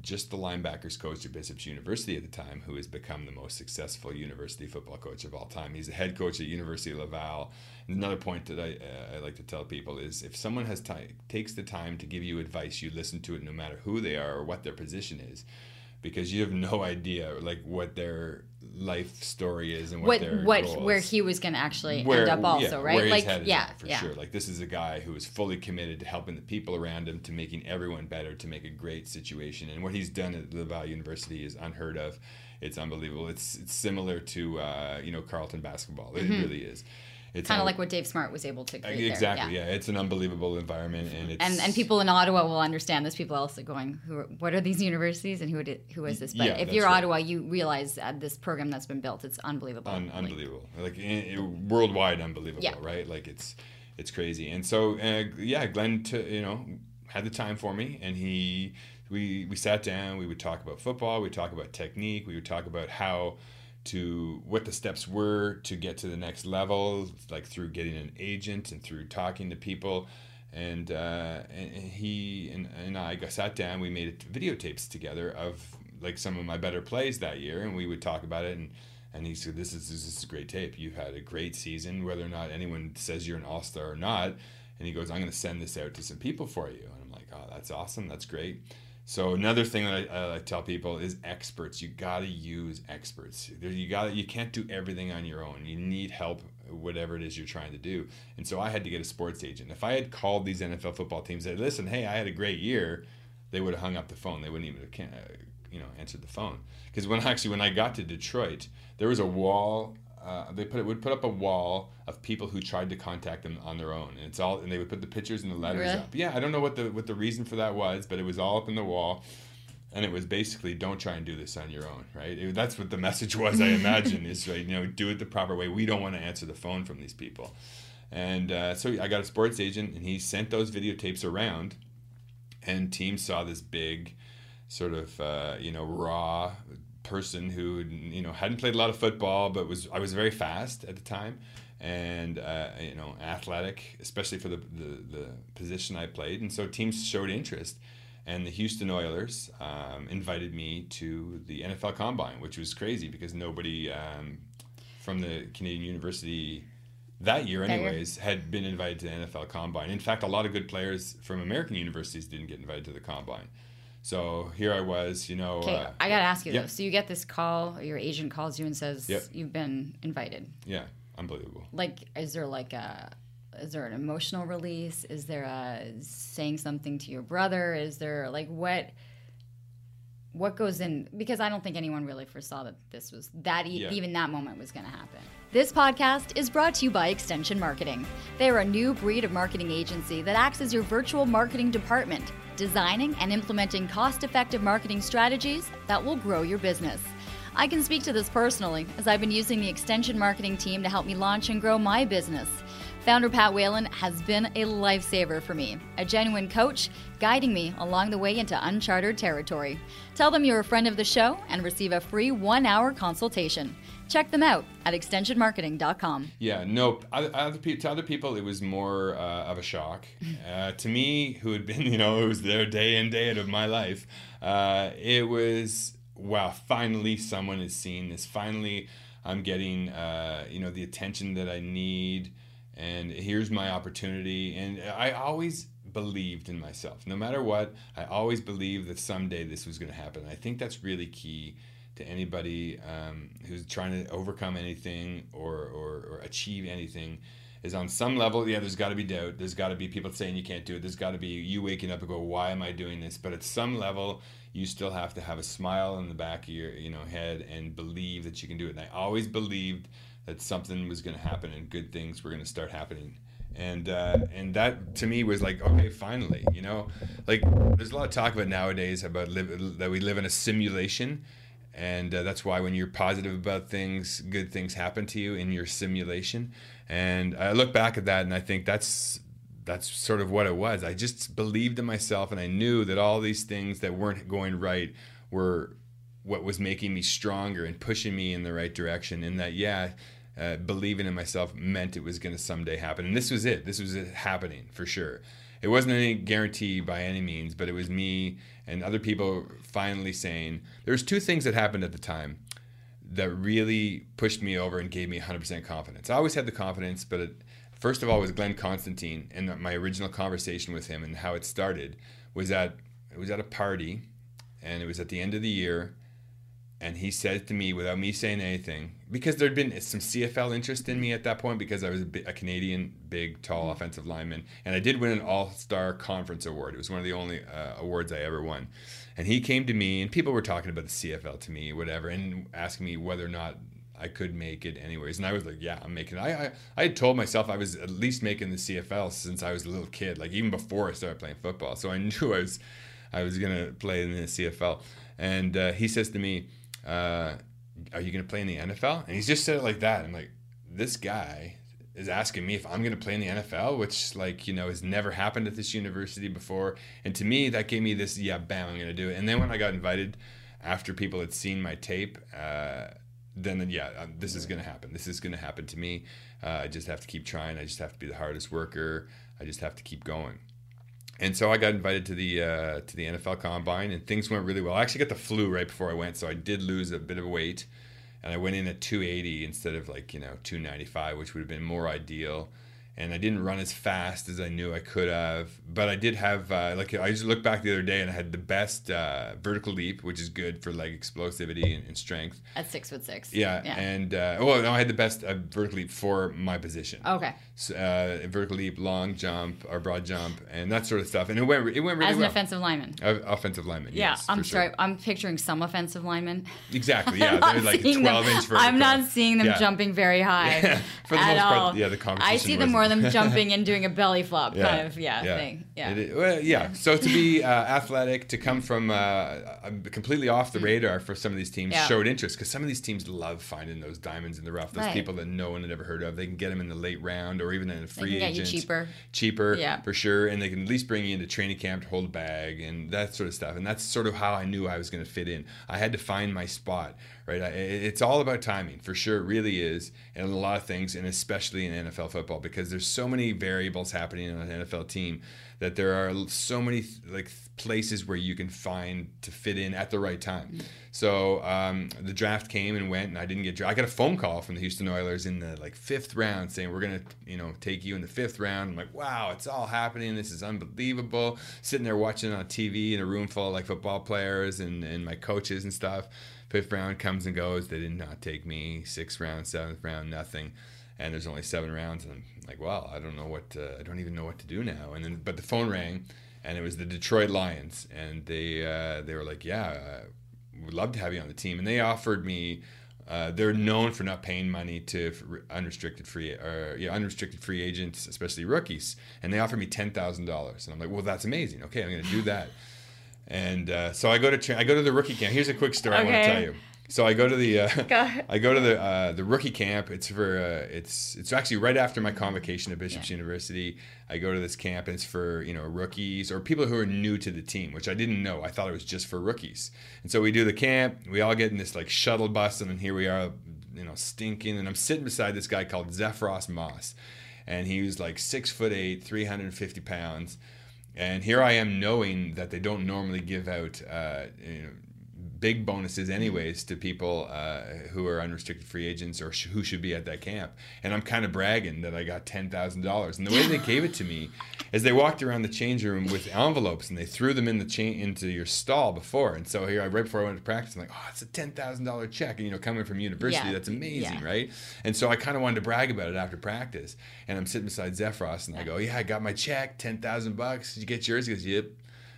just the linebackers coach at Bishop's University at the time, who has become the most successful university football coach of all time. He's the head coach at University of Laval. And another point that I, uh, I like to tell people is if someone has time, takes the time to give you advice, you listen to it no matter who they are or what their position is, because you have no idea like what their life story is and what, what their what goal where is. He was going to actually where, end up also, yeah, right? Where like, he's headed, yeah, for yeah. sure. Like, this is a guy who is fully committed to helping the people around him, to making everyone better, to make a great situation. And what he's done at Laval University is unheard of. It's unbelievable. It's, it's similar to uh, you know, Carleton basketball. It mm-hmm. really is. It's kind of like what Dave Smart was able to create. Exactly, there. Yeah. yeah. It's an unbelievable environment, and it's and, and people in Ottawa will understand this. People also going, who? What are these universities, and who it, who is this? But yeah, if you're right. Ottawa, you realize uh, this program that's been built, it's unbelievable. Un- unbelievable, like, like in, in, worldwide, unbelievable, yeah. right? Like it's it's crazy. And so uh, yeah, Glenn, t- you know, had the time for me, and he we we sat down. We would talk about football. We would talk about technique. We would talk about how. To what the steps were to get to the next level, like through getting an agent and through talking to people. And, uh, and he and, and I sat down, we made videotapes together of like some of my better plays that year, and we would talk about it. And, and he said, this is, this is a great tape. You had a great season, whether or not anyone says you're an all-star or not. And he goes, I'm going to send this out to some people for you. And I'm like, oh, that's awesome. That's great. So another thing that I, I tell people is experts. You gotta use experts. You got you can't do everything on your own. You need help, whatever it is you're trying to do. And so I had to get a sports agent. If I had called these N F L football teams and said, "Listen, hey, I had a great year," they would have hung up the phone. They wouldn't even have, you know, answered the phone. Because when actually when I got to Detroit, there was a wall. Uh, they put it would put up a wall of people who tried to contact them on their own, and it's all and they would put the pictures and the letters really? up. Yeah, I don't know what the what the reason for that was, but it was all up in the wall, and it was basically don't try and do this on your own, right? It, that's what the message was, I imagine, is right, you know, do it the proper way. We don't want to answer the phone from these people, and uh, so I got a sports agent, and he sent those videotapes around, and teams saw this big, sort of uh, you know raw. person who you know hadn't played a lot of football, but was I was very fast at the time, and uh, you know athletic, especially for the, the the position I played. And so teams showed interest, and the Houston Oilers um, invited me to the N F L Combine, which was crazy because nobody um, from the Canadian University that year, anyways, that year. had been invited to the N F L Combine. In fact, a lot of good players from American universities didn't get invited to the Combine. So here I was, you know. Okay, uh, I got to ask you, yeah. though. So you get this call, or your agent calls you and says, yep. you've been invited. Yeah, unbelievable. Like, is there like a, is there an emotional release? Is there a saying something to your brother? Is there like what, what goes in? Because I don't think anyone really foresaw that this was, that e- yeah. even that moment was going to happen. This podcast is brought to you by Extension Marketing. They're a new breed of marketing agency that acts as your virtual marketing department, designing and implementing cost-effective marketing strategies that will grow your business. I can speak to this personally, as I've been using the Extension Marketing team to help me launch and grow my business. Founder Pat Whalen has been a lifesaver for me, a genuine coach guiding me along the way into uncharted territory. Tell them you're a friend of the show and receive a free one-hour consultation. Check them out at extension marketing dot com. Yeah, no, other, other pe- to other people, it was more uh, of a shock. Uh, to me, who had been, you know, it was their day in, day out of my life, uh, it was, wow, finally someone is seeing this. Finally, I'm getting, uh, you know, the attention that I need, and here's my opportunity. And I always believed in myself. No matter what, I always believed that someday this was going to happen. I think that's really key to anybody um, who's trying to overcome anything or, or, or achieve anything, is on some level, yeah, there's got to be doubt. There's got to be people saying you can't do it. There's got to be you waking up and go, why am I doing this? But at some level, you still have to have a smile in the back of your you know, head and believe that you can do it. And I always believed that something was going to happen and good things were going to start happening. And uh, and that to me was like, okay, finally, you know, like there's a lot of talk about nowadays about live, that we live in a simulation. And uh, that's why when you're positive about things, good things happen to you in your simulation. And I look back at that and I think that's that's sort of what it was. I just believed in myself, and I knew that all these things that weren't going right were what was making me stronger and pushing me in the right direction. And that, yeah, uh, believing in myself meant it was going to someday happen. And this was it. This was it happening for sure. It wasn't any guarantee by any means, but it was me and other people finally saying, there's two things that happened at the time that really pushed me over and gave me one hundred percent confidence. I always had the confidence, but it, first of all was Glenn Constantine, and my original conversation with him and how it started was at, it was at a party, and it was at the end of the year, And he said to me, without me saying anything, because there'd been some C F L interest in me at that point, because I was a, big, a Canadian, big, tall offensive lineman. And I did win an All-Star Conference Award. It was one of the only uh, awards I ever won. And he came to me, and people were talking about the C F L to me, whatever, and asking me whether or not I could make it anyways. And I was like, yeah, I'm making it. I, I, I had told myself I was at least making the C F L since I was a little kid, like even before I started playing football. So I knew I was, I was going to play in the C F L. And uh, he says to me, Uh, are you going to play in the N F L? And he's just said it like that. I'm like, this guy is asking me if I'm going to play in the N F L, which, like, you know, has never happened at this university before. And to me, that gave me this, yeah, bam, I'm going to do it. And then when I got invited after people had seen my tape, uh, then, yeah, this is going to happen. This is going to happen to me. Uh, I just have to keep trying. I just have to be the hardest worker. I just have to keep going. And so I got invited to the uh, to the N F L Combine, and things went really well. I actually got the flu right before I went, so I did lose a bit of weight. And I went in at two eighty instead of, like, you know, two ninety-five, which would have been more ideal. And I didn't run as fast as I knew I could have. But I did have, uh, like, I just looked back the other day, and I had the best uh, vertical leap, which is good for leg explosivity and, and strength. At six foot six. Yeah. yeah. And, uh, well, no, I had the best uh, vertical leap for my position. Okay. So, uh, vertical leap, long jump, or broad jump, and that sort of stuff. And it went, it went really well. As an well. offensive lineman. Uh, offensive lineman, yeah, yes. Yeah, I'm sorry. Sure. I'm picturing some offensive linemen. Exactly, yeah. They're like twelve-inch vertical. I'm not seeing them yeah. jumping very high yeah. For the at most all. Part, yeah, the competition I see them more them jumping and doing a belly flop yeah. kind of yeah, yeah. thing. Yeah. It, well, yeah. So to be uh, athletic, to come from uh, completely off the radar for some of these teams yeah. showed interest, because some of these teams love finding those diamonds in the rough, those right. people that no one had ever heard of. They can get them in the late round or even in a free agent. They can get agent, you cheaper. Cheaper, yeah. for sure. And they can at least bring you into training camp to hold a bag and that sort of stuff. And that's sort of how I knew I was going to fit in. I had to find my spot. Right, it's all about timing, for sure. It really is, and a lot of things, and especially in N F L football, because there's so many variables happening on an N F L team that there are so many like places where you can find to fit in at the right time. Mm-hmm. So um, the draft came and went, and I didn't get drafted. I got a phone call from the Houston Oilers in the like fifth round saying, we're gonna, you know, take you in the fifth round. I'm like, wow, it's all happening. This is unbelievable. Sitting there watching it on T V in a room full of like football players and and my coaches and stuff. Fifth round comes and goes. They did not take me. Sixth round, seventh round, nothing. And there's only seven rounds. And I'm like, wow, I don't know what to, I don't even know what to do now. And then, but the phone rang, and it was the Detroit Lions, and they uh, they were like, yeah, uh, we'd love to have you on the team. And they offered me. Uh, they're known for not paying money to unrestricted free or yeah, unrestricted free agents, especially rookies. And they offered me ten thousand dollars. And I'm like, well, that's amazing. Okay, I'm going to do that. And uh, so I go to tra- I go to the rookie camp. Here's a quick story okay. I want to tell you. So I go to the uh, go I go to the uh, the rookie camp. It's for uh, it's it's actually right after my convocation at Bishop's yeah. University. I go to this camp, and it's for, you know, rookies or people who are new to the team, which I didn't know. I thought it was just for rookies. And so we do the camp. We all get in this like shuttle bus, and then here we are, you know, stinking. And I'm sitting beside this guy called Zephyros Moss, and he was like six foot eight, three hundred fifty pounds. And here I am, knowing that they don't normally give out uh, you know, big bonuses anyways to people uh, who are unrestricted free agents or sh- who should be at that camp. And I'm kind of bragging that I got ten thousand dollars. And the way they gave it to me is they walked around the change room with envelopes, and they threw them in the cha- into your stall before. And so here, right before I went to practice, I'm like, oh, it's a ten thousand dollars check. And, you know, coming from university, yeah. that's amazing, yeah. right? And so I kind of wanted to brag about it after practice. And I'm sitting beside Zephyros, and I go, yeah, I got my check, ten thousand bucks. Did you get yours? He goes, yep.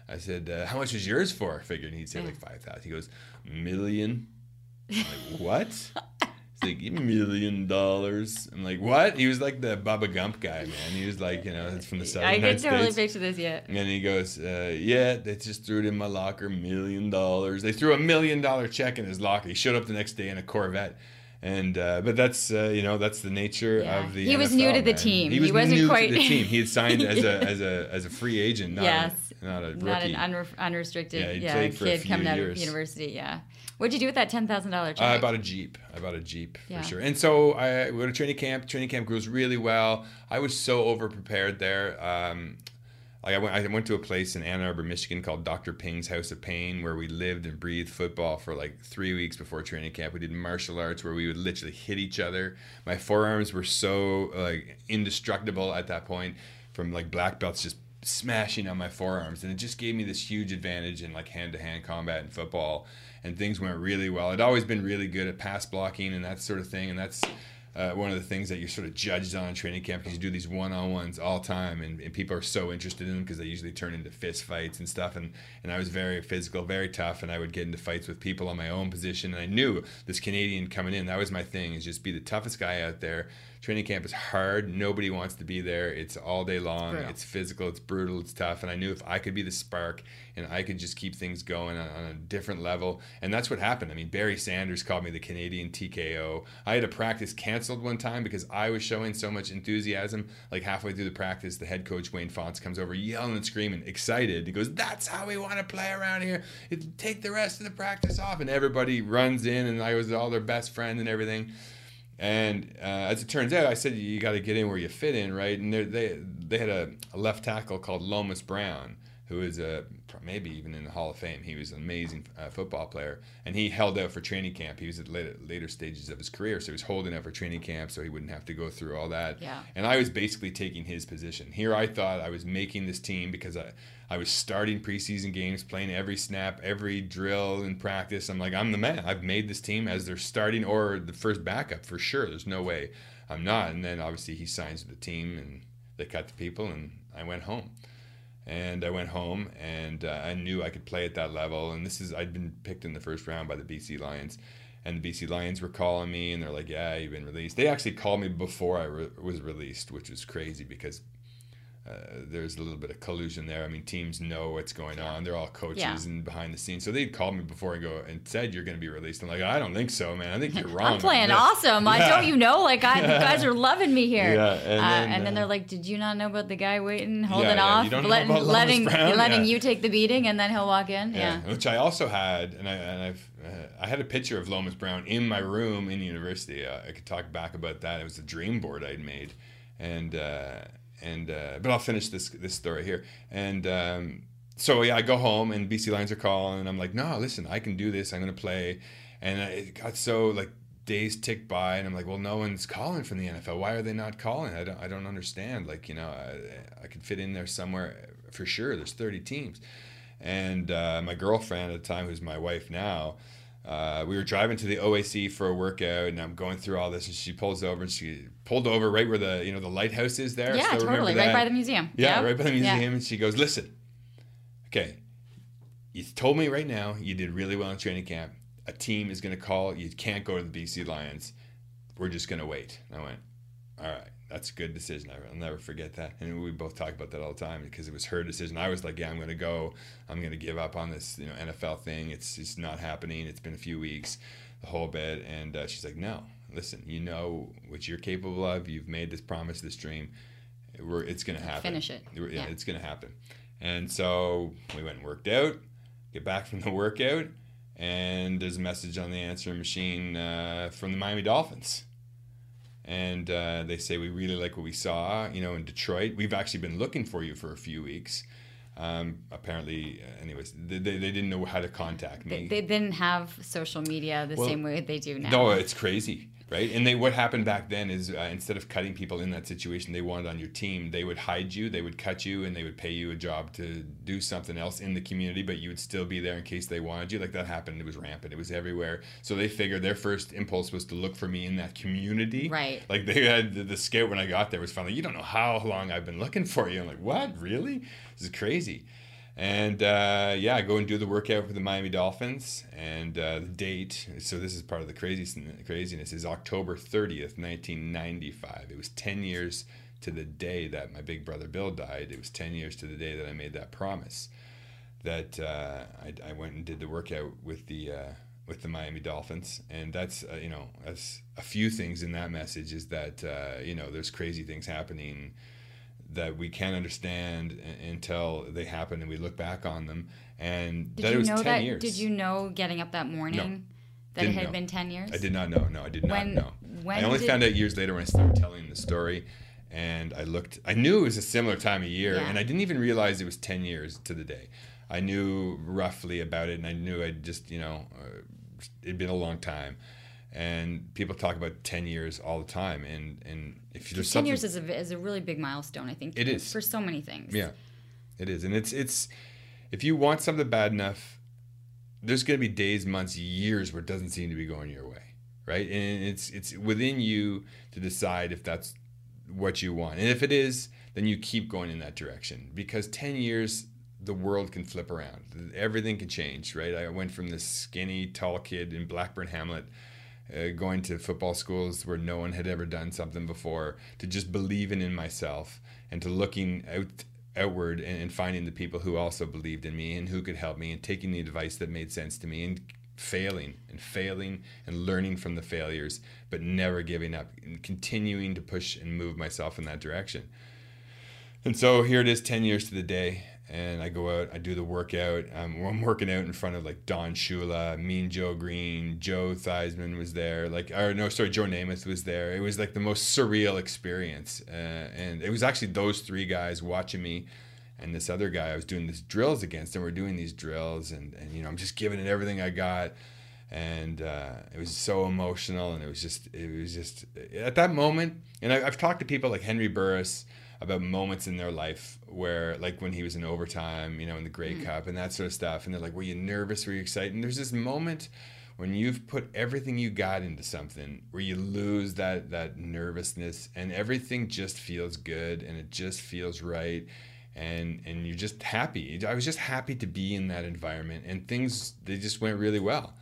I said, uh, how much was yours for? I figured he'd say yeah. like five thousand. He goes, million. I'm like, what? He's like, million dollars. I'm like, what? He was like the Bubba Gump guy, man. He was like, you know, it's from the Southern I United States. I can totally picture this yet. And he goes, uh, yeah, they just threw it in my locker, million dollars. They threw a million dollar check in his locker. He showed up the next day in a Corvette. And uh, but that's uh, you know, that's the nature yeah. of the He N F L, was new to the man. team. He, was he wasn't new quite to the team. He had signed as a as a as a free agent, not yes. a, not a rookie. Not an unre- unrestricted yeah, yeah, kid for a few coming years. out of university. Yeah. What'd you do with that ten thousand dollar check? Uh, I bought a Jeep. I bought a Jeep yeah. for sure. And so I went to training camp. Training camp goes really well. I was so over prepared there. Um, Like I went, I went to a place in Ann Arbor, Michigan called Doctor Ping's House of Pain, where we lived and breathed football for like three weeks before training camp. We did martial arts where we would literally hit each other. My forearms were so like indestructible at that point from like black belts just smashing on my forearms. And it just gave me this huge advantage in like hand-to-hand combat in football. and things went really well. I'd always been really good at pass blocking and that sort of thing, and that's uh, one of the things that you're sort of judged on in training camp, because you do these one-on-ones all time, and, and people are so interested in them because they usually turn into fist fights and stuff, and, and I was very physical, very tough, and I would get into fights with people on my own position, and I knew this Canadian coming in, that was my thing, is just be the toughest guy out there. Training camp is hard. Nobody wants to be there. It's all day long. Brutal. It's physical. It's brutal. It's tough. And I knew if I could be the spark and I could just keep things going on, on a different level. And that's what happened. I mean, Barry Sanders called me the Canadian T K O. I had a practice canceled one time because I was showing so much enthusiasm. Like halfway through the practice, the head coach, Wayne Fonts, comes over yelling and screaming, excited. He goes, "That's how we want to play around here. It'll take the rest of the practice off." And everybody runs in, and I was all their best friend and everything. And uh, as it turns out, I said, you got to get in where you fit in, right? And they they had a, a left tackle called Lomas Brown, who is a, maybe even in the Hall of Fame. He was an amazing uh, football player, and he held out for training camp. He was at later, later stages of his career, so he was holding out for training camp so he wouldn't have to go through all that. Yeah. And I was basically taking his position. Here I thought I was making this team because I, I was starting preseason games, playing every snap, every drill in practice. I'm like, I'm the man. I've made this team as their starting or the first backup for sure. There's no way I'm not. And then obviously he signs with the team, and they cut the people, and I went home. And I went home, and uh, I knew I could play at that level. And this is, I'd been picked in the first round by the B C Lions. And the B C Lions were calling me, and they're like, yeah, you've been released. They actually called me before I re- was released, which was crazy because uh, there's a little bit of collusion there. I mean, teams know what's going yeah. on. They're all coaches yeah. and behind the scenes. So they'd called me before and go and said, you're going to be released. I'm like, I don't think so, man. I think you're wrong. I'm playing awesome. Yeah. I don't you know? Like, I, yeah. you guys are loving me here. Yeah. And, then, uh, and then they're like, did you not know about the guy waiting, holding yeah, yeah. off, you don't letting, know about letting, letting yeah. you take the beating, and then he'll walk in? Yeah. yeah. Which I also had, and, I, and I've, uh, I had a picture of Lomas Brown in my room in university. Uh, I could talk back about that. It was a dream board I'd made. And, uh, And uh, but I'll finish this this story here. And um, so yeah, I go home, and B C Lions are calling, and I'm like, no, listen, I can do this. I'm gonna play. And I, it got so like days ticked by, and I'm like, well, no one's calling from the N F L. Why are they not calling? I don't I don't understand. Like you know, I I could fit in there somewhere for sure. There's thirty teams. And uh, my girlfriend at the time, who's my wife now, uh, we were driving to the O A C for a workout, and I'm going through all this, and she pulls over, and she pulled over right where the you know the lighthouse is there. Yeah, so totally, right by the museum. Yeah, yep. right by the museum, yeah. And she goes, "Listen, okay, you told me right now you did really well in training camp. A team is going to call. You can't go to the B C Lions. We're just going to wait." And I went, "All right, that's a good decision. I'll never forget that." And we both talk about that all the time because it was her decision. I was like, yeah, I'm going to go. I'm going to give up on this, you know, N F L thing. It's it's not happening. It's been a few weeks, the whole bit. And uh, she's like, no, listen, you know what you're capable of. You've made this promise, this dream. We're, it's going to happen. Finish it. Yeah, yeah. It's going to happen. And so we went and worked out, get back from the workout, and there's a message on the answering machine uh, from the Miami Dolphins. And uh, they say, we really like what we saw, you know, in Detroit. We've actually been looking for you for a few weeks. Um, apparently, uh, anyways, they, they they didn't know how to contact me. They, they didn't have social media the well, same way they do now. No, it's crazy, right? And they what happened back then is uh, instead of cutting people in that situation they wanted on your team, they would hide you, they would cut you, and they would pay you a job to do something else in the community, but you would still be there in case they wanted you. Like that happened. It was rampant. It was everywhere. So they figured their first impulse was to look for me in that community. Right. Like they had the, the scout when I got there was finally, you don't know how long I've been looking for you. I'm like, what? Really? This is crazy. And uh, yeah, I go and do the workout for the Miami Dolphins, and uh, the date, so this is part of the craziness, is October thirtieth, nineteen ninety-five. It was ten years to the day that my big brother Bill died. It was ten years to the day that I made that promise that uh, I, I went and did the workout with the uh, with the Miami Dolphins. And that's, uh, you know, that's a few things in that message is that, uh, you know, there's crazy things happening that we can't understand until they happen and we look back on them. And did that it was ten that, years. Did you know getting up that morning no, that it had know. been ten years? I did not know. No, I did when, not know. When I only did... found out years later when I started telling the story. And I looked, I knew it was a similar time of year. Yeah. And I didn't even realize it was ten years to the day. I knew roughly about it. And I knew I'd just, you know, uh, it'd been a long time. And people talk about ten years all the time, and and if there's something, ten years is a is a really big milestone, I think. It is for so many things. Yeah, it is, and it's it's if you want something bad enough, there's going to be days, months, years where it doesn't seem to be going your way, right? And it's it's within you to decide if that's what you want. And if it is, then you keep going in that direction, because ten years, the world can flip around. Everything can change, right? I went from this skinny, tall kid in Blackburn Hamlet uh, going to football schools where no one had ever done something before, to just believing in myself and to looking out outward and, and finding the people who also believed in me and who could help me, and taking the advice that made sense to me, and failing and failing and learning from the failures, but never giving up and continuing to push and move myself in that direction. And so here it is, ten years to the day. And I go out, I do the workout. I'm, I'm working out in front of like Don Shula, Mean Joe Green, Joe Theismann was there. Like, or no, sorry, Joe Namath was there. It was like the most surreal experience. Uh, and it was actually those three guys watching me and this other guy I was doing these drills against. And we're doing these drills and, and you know, I'm just giving it everything I got. And uh, it was so emotional. And it was just, it was just at that moment. And I, I've talked to people like Henry Burris about moments in their life where, like when he was in overtime, you know, in the Grey mm. Cup and that sort of stuff. And they're like, were you nervous? Were you excited? And there's this moment when you've put everything you got into something where you lose that that nervousness and everything just feels good and it just feels right. And and you're just happy. I was just happy to be in that environment, and things, they just went really well.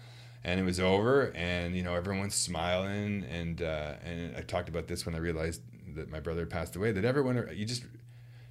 And it was over, and, you know, everyone's smiling. And uh, and I talked about this when I realized that my brother passed away, that everyone, you just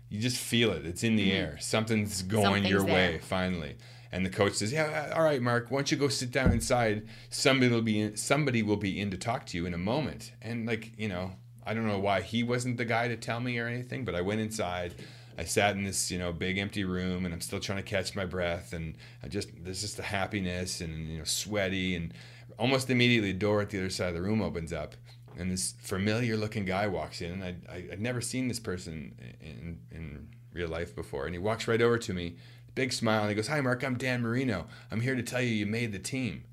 you just feel it. It's in the mm-hmm. air. Something's going Something's your there. way finally. And the coach says, yeah, all right, Mark, why don't you go sit down inside? Somebody will be in, somebody will be in to talk to you in a moment. And like, you know, I don't know why he wasn't the guy to tell me or anything, but I went inside. I sat in this, you know, big empty room, and I'm still trying to catch my breath. And I just, there's just the happiness, and, you know, sweaty, and almost immediately the door at the other side of the room opens up. And this familiar-looking guy walks in, and I, I, I'd never seen this person in, in real life before. And he walks right over to me, big smile, and he goes, "Hi, Mark, I'm Dan Marino. I'm here to tell you you made the team."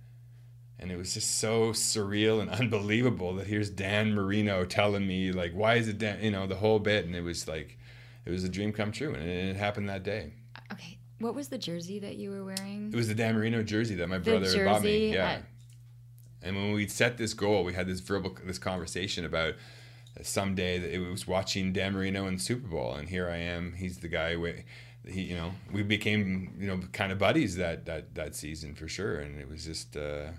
And it was just so surreal and unbelievable that here's Dan Marino telling me, like, why is it Dan, you know, the whole bit. And it was like, it was a dream come true, and it, it happened that day. Okay, what was the jersey that you were wearing? It was the Dan Marino jersey that my brother had bought me. Yeah. At- And when we set this goal, we had this verbal, this conversation about someday that it was watching Dan Marino in the Super Bowl, and here I am. He's the guy. We, he, you know, we became, you know, kind of buddies that that that season for sure. And it was just, uh,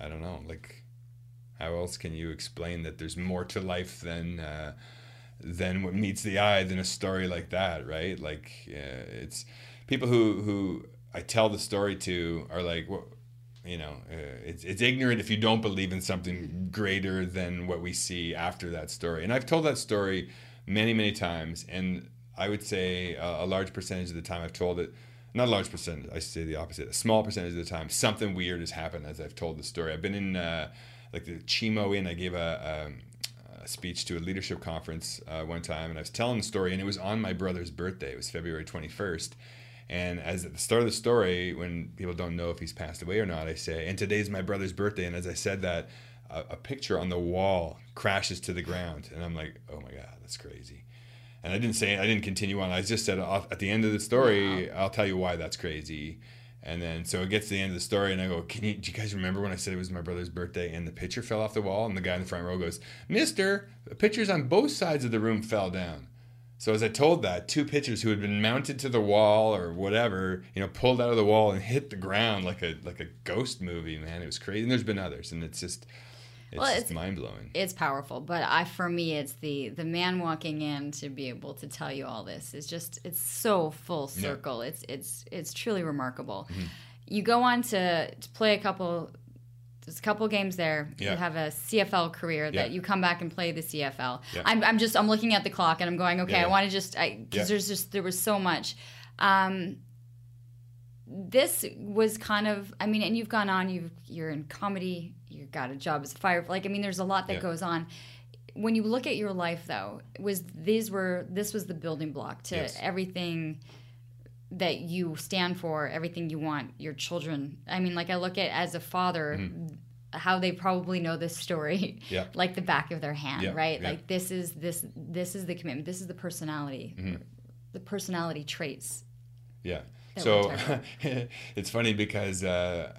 I don't know, like, how else can you explain that there's more to life than uh, than what meets the eye, than a story like that, right? Like, uh, it's people who who I tell the story to are like, well, you know, uh, it's it's ignorant if you don't believe in something greater than what we see after that story. And I've told that story many, many times. And I would say uh, a large percentage of the time I've told it, not a large percentage, I say the opposite, a small percentage of the time, something weird has happened as I've told the story. I've been in uh, like the Chimo Inn. I gave a, a, a speech to a leadership conference uh, one time, and I was telling the story, and it was on my brother's birthday. It was February twenty-first. And as at the start of the story, when people don't know if he's passed away or not, I say, and today's my brother's birthday. And as I said that, a, a picture on the wall crashes to the ground. And I'm like, oh my God, that's crazy. And I didn't say, I didn't continue on. I just said, at the end of the story, wow, I'll tell you why that's crazy. And then, so it gets to the end of the story, and I go, can you, do you guys remember when I said it was my brother's birthday and the picture fell off the wall? And the guy in the front row goes, "Mister, the pictures on both sides of the room fell down." So as I told that, two pitchers who had been mounted to the wall or whatever, you know, pulled out of the wall and hit the ground like a like a ghost movie, man. It was crazy. And there's been others, and it's just it's, well, it's just mind-blowing. It's powerful, but I for me it's the the man walking in to be able to tell you all this. It's just it's so full circle. Yeah. It's it's it's truly remarkable. Mm-hmm. You go on to, to play a couple There's a couple games there. Yeah. You have a C F L career that yeah. you come back and play the C F L. Yeah. I'm, I'm just, I'm looking at the clock and I'm going, okay, yeah, yeah. I want to just, I, cause yeah. there's just, there was so much. Um, this was kind of, I mean, and you've gone on, you've, you're in comedy, you've got a job as a fire. Like, I mean, there's a lot that yeah. goes on. When you look at your life though, was these were, this was the building block to yes. everything that you stand for, everything you want your children. I mean, like I look at as a father, mm-hmm. how they probably know this story, yeah. like the back of their hand, yeah. right? Yeah. Like this is this this is the commitment. This is the personality, mm-hmm. the personality traits. Yeah. At so it's funny because uh,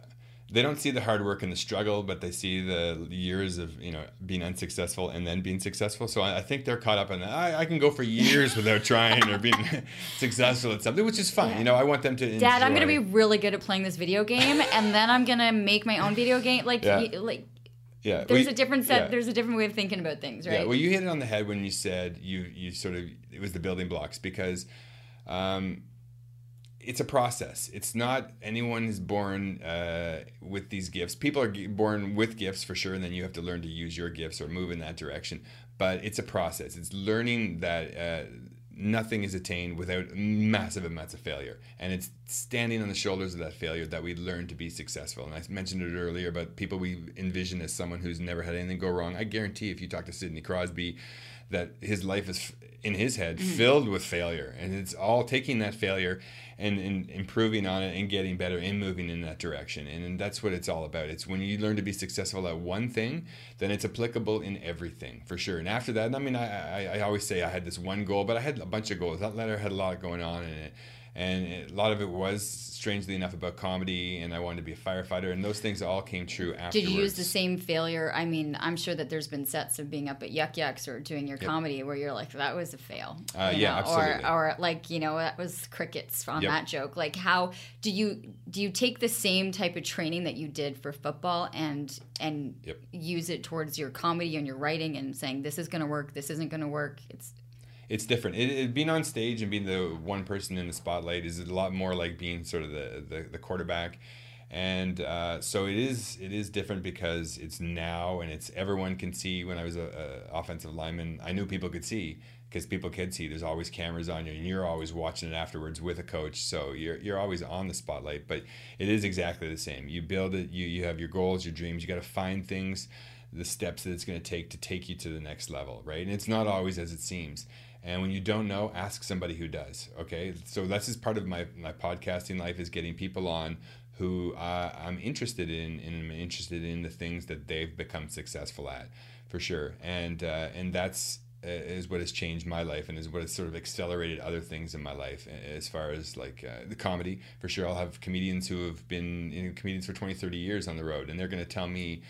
they don't see the hard work and the struggle, but they see the years of, you know, being unsuccessful and then being successful. So I, I think they're caught up in that. I, I can go for years without trying or being successful at something, which is fine. Yeah. You know, I want them to enjoy. Dad, I'm going to be really good at playing this video game, and then I'm going to make my own video game. Like, yeah. y- like. Yeah. There's well, a different set. Yeah. There's a different way of thinking about things, right? Yeah. Well, you hit it on the head when you said you you sort of it was the building blocks, because um, it's a process. It's not anyone is born uh, with these gifts. People are g- born with gifts for sure, and then you have to learn to use your gifts or move in that direction. But it's a process. It's learning that uh, nothing is attained without massive amounts of failure, and it's standing on the shoulders of that failure that we learn to be successful. And I mentioned it earlier about people we envision as someone who's never had anything go wrong. I guarantee if you talk to Sidney Crosby, that his life is in his head filled with failure, and it's all taking that failure and, and improving on it and getting better and moving in that direction. And, and that's what it's all about. It's when you learn to be successful at one thing, then it's applicable in everything for sure. And after that, I mean, I, I, I always say I had this one goal, but I had a bunch of goals. That letter had a lot going on in it. And a lot of it was, strangely enough, about comedy, and I wanted to be a firefighter, and those things all came true afterwards. Did you use the same failure? I mean, I'm sure that there's been sets of being up at Yuck Yucks or doing your yep. comedy where you're like, that was a fail. Uh, yeah, know? absolutely. Or, or like, you know, that was crickets on yep. that joke. Like, how do you do you take the same type of training that you did for football and and yep. use it towards your comedy and your writing and saying, this is going to work, this isn't going to work? It's... It's different. It, it, being on stage and being the one person in the spotlight is a lot more like being sort of the, the, the quarterback. And uh, so it is it is different because it's now and it's everyone can see. When I was a, a offensive lineman, I knew people could see because people could see. There's always cameras on you, and you're always watching it afterwards with a coach. So you're you're always on the spotlight, but it is exactly the same. You build it. You, you have your goals, your dreams. You got to find things, the steps that it's going to take to take you to the next level, right? And it's not always as it seems. And when you don't know, ask somebody who does, okay? So that's just part of my, my podcasting life is getting people on who uh, I'm interested in, and I'm interested in the things that they've become successful at, for sure. And uh, and that's uh, is what has changed my life, and is what has sort of accelerated other things in my life as far as like uh, the comedy, for sure. I'll have comedians who have been you know, comedians for twenty, thirty years on the road, and they're going to tell me,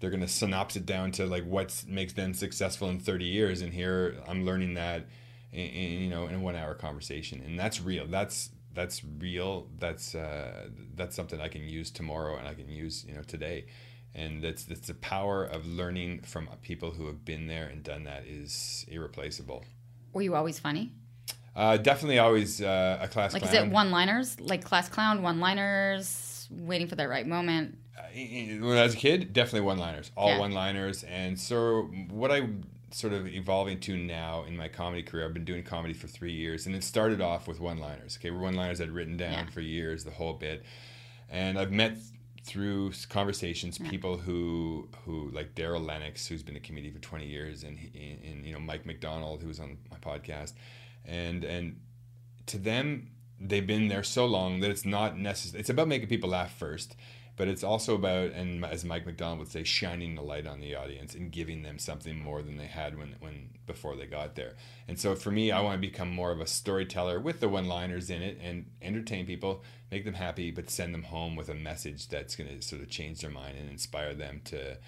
they're going to synopsis it down to like what makes them successful in thirty years. And here I'm learning that in, in you know in a one hour conversation, and that's real. That's that's real. That's uh, that's something I can use tomorrow, and I can use you know today. And that's that's the power of learning from people who have been there and done that is irreplaceable. Were you always funny? Uh, definitely always uh, a class. Like clown. Is it one liners? Like class clown, one liners. Waiting for that right moment. When I was a kid, definitely one-liners, all yeah. one-liners. And so what I'm sort of evolving to now in my comedy career, I've been doing comedy for three years, and it started off with one-liners. Okay, one-liners I'd written down yeah. for years, the whole bit. And I've met through conversations yeah. people who, who like Daryl Lennox, who's been a comedian for twenty years, and, he, and you know Mike McDonald, who was on my podcast. And and to them... they've been there so long that it's not necessary. It's about making people laugh first, but it's also about, and as Mike McDonald would say, shining the light on the audience and giving them something more than they had when, when before they got there. And so for me, I want to become more of a storyteller with the one-liners in it and entertain people, make them happy, but send them home with a message that's going to sort of change their mind and inspire them to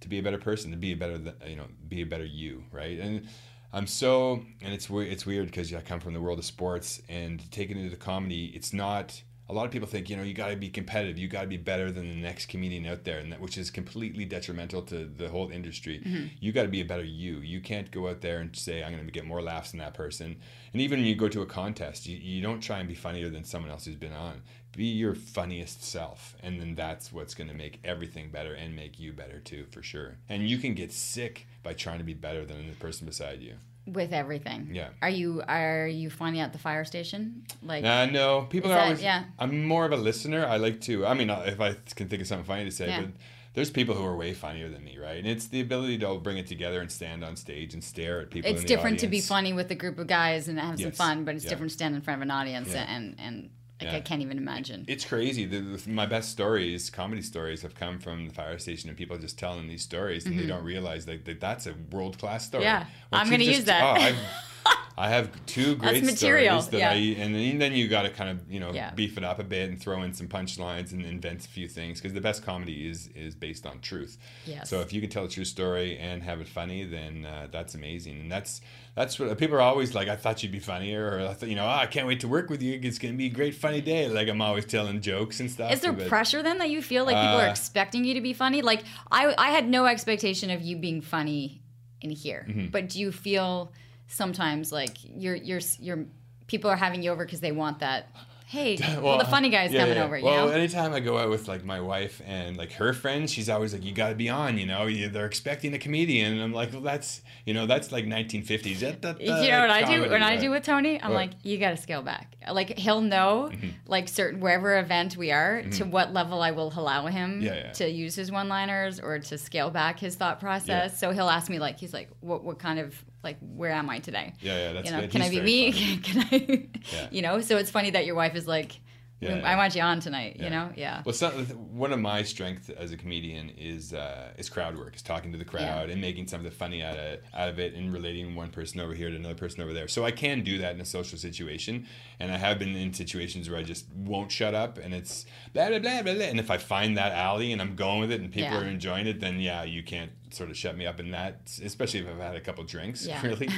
to be a better person, to be a better, you know, be a better you, right? And I'm so, and it's it's weird because I come from the world of sports, and taking it into comedy, it's not, a lot of people think, you know, you got to be competitive, you got to be better than the next comedian out there, and that, which is completely detrimental to the whole industry. Mm-hmm. You got to be a better you. You can't go out there and say, I'm going to get more laughs than that person. And even when you go to a contest, you, you don't try and be funnier than someone else who's been on. Be your funniest self, and then that's what's going to make everything better and make you better too, for sure. And you can get sick by trying to be better than the person beside you. With everything. Yeah. Are you are you finding out the fire station? Like uh, no, people are that, always. Yeah. I'm more of a listener. I like to. I mean, if I can think of something funny to say, yeah. but there's people who are way funnier than me, right? And it's the ability to bring it together and stand on stage and stare at people. It's in the different audience. To be funny with a group of guys and have yes. some fun, but it's yeah. different to stand in front of an audience yeah. and and. Like, yeah. I can't even imagine. It's crazy. The, the, my best stories, comedy stories, have come from the fire station and people just telling these stories, and mm-hmm. they don't realize that, that that's a world-class story. Yeah, well, I'm going to use that. Oh, I've, I have two great That's material. stories. That yeah. I, and then you got to kind of, you know, yeah. beef it up a bit and throw in some punchlines and invent a few things, because the best comedy is is based on truth. Yes. So if you can tell a true story and have it funny, then uh, that's amazing. And that's that's what people are always like, I thought you'd be funnier, or I thought, you know, oh, I can't wait to work with you. It's going to be a great funny day. Like, I'm always telling jokes and stuff. Is there but, pressure then that you feel like people uh, are expecting you to be funny? Like, I I had no expectation of you being funny in here. Mm-hmm. But do you feel sometimes like you're you're you're people are having you over because they want that, hey, well, well the funny guy's yeah, coming yeah. over, you well, know? Anytime I go out with, like, my wife and, like, her friends, she's always like, you got to be on, you know? They're expecting a comedian. And I'm like, well, that's, you know, that's, like, nineteen fifties. That, that, that, you know what comedy, I do? When but... I do with Tony, I'm what? like, you got to scale back. Like, he'll know, mm-hmm. like, certain wherever event we are, mm-hmm. to what level I will allow him yeah, yeah. to use his one-liners or to scale back his thought process. Yeah. So he'll ask me, like, he's like, what what kind of... like, where am I today? Yeah, yeah, that's you know, good. Can He's I be me? Can I, yeah. you know? So it's funny that your wife is like, yeah, I yeah. want you on tonight, yeah. you know? Yeah. Well, so, one of my strengths as a comedian is uh, is crowd work, is talking to the crowd yeah. and making something funny out of, out of it, and relating one person over here to another person over there. So I can do that in a social situation, and I have been in situations where I just won't shut up, and it's blah, blah, blah, blah, blah. And if I find that alley and I'm going with it and people yeah. are enjoying it, then, yeah, you can't sort of shut me up in that, especially if I've had a couple drinks, yeah. really.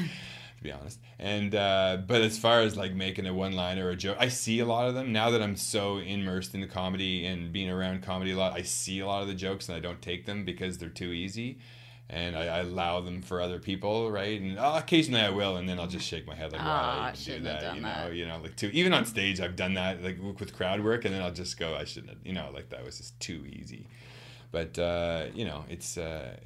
To be honest. And uh, but as far as like making a one-liner or a joke, I see a lot of them now that I'm so immersed in the comedy and being around comedy a lot. I see a lot of the jokes and I don't take them because they're too easy, and I, I allow them for other people, right? And oh, occasionally I will, and then I'll just shake my head like, "Wow, oh, I shouldn't do that." Have done you know, that. you know, like too. Even on stage, I've done that like with crowd work, and then I'll just go, "I shouldn't," have, you know, like that was just too easy. But uh, you know, it's. Uh,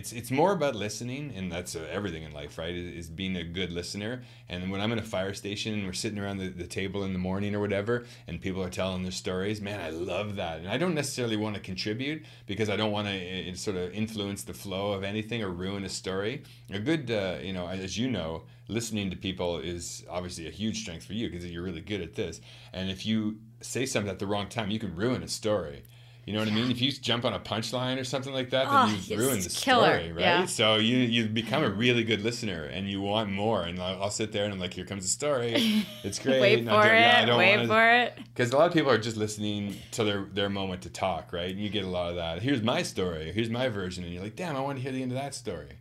It's it's more about listening, and that's uh, everything in life, right? Is, is being a good listener. And when I'm in a fire station and we're sitting around the, the table in the morning or whatever, and people are telling their stories, man, I love that. And I don't necessarily want to contribute because I don't want to uh, sort of influence the flow of anything or ruin a story. A good, uh, you know, as you know, listening to people is obviously a huge strength for you because you're really good at this. And if you say something at the wrong time, you can ruin a story. You know what yeah. I mean? If you jump on a punchline or something like that, then oh, you've ruined the killer. story, right? Yeah. So you you become a really good listener, and you want more. And I'll, I'll sit there and I'm like, here comes the story. It's great. Wait for it. Yeah, I don't Wait wanna... for it. Because a lot of people are just listening to their, their moment to talk, right? And you get a lot of that. Here's my story. Here's my version. And you're like, damn, I want to hear the end of that story.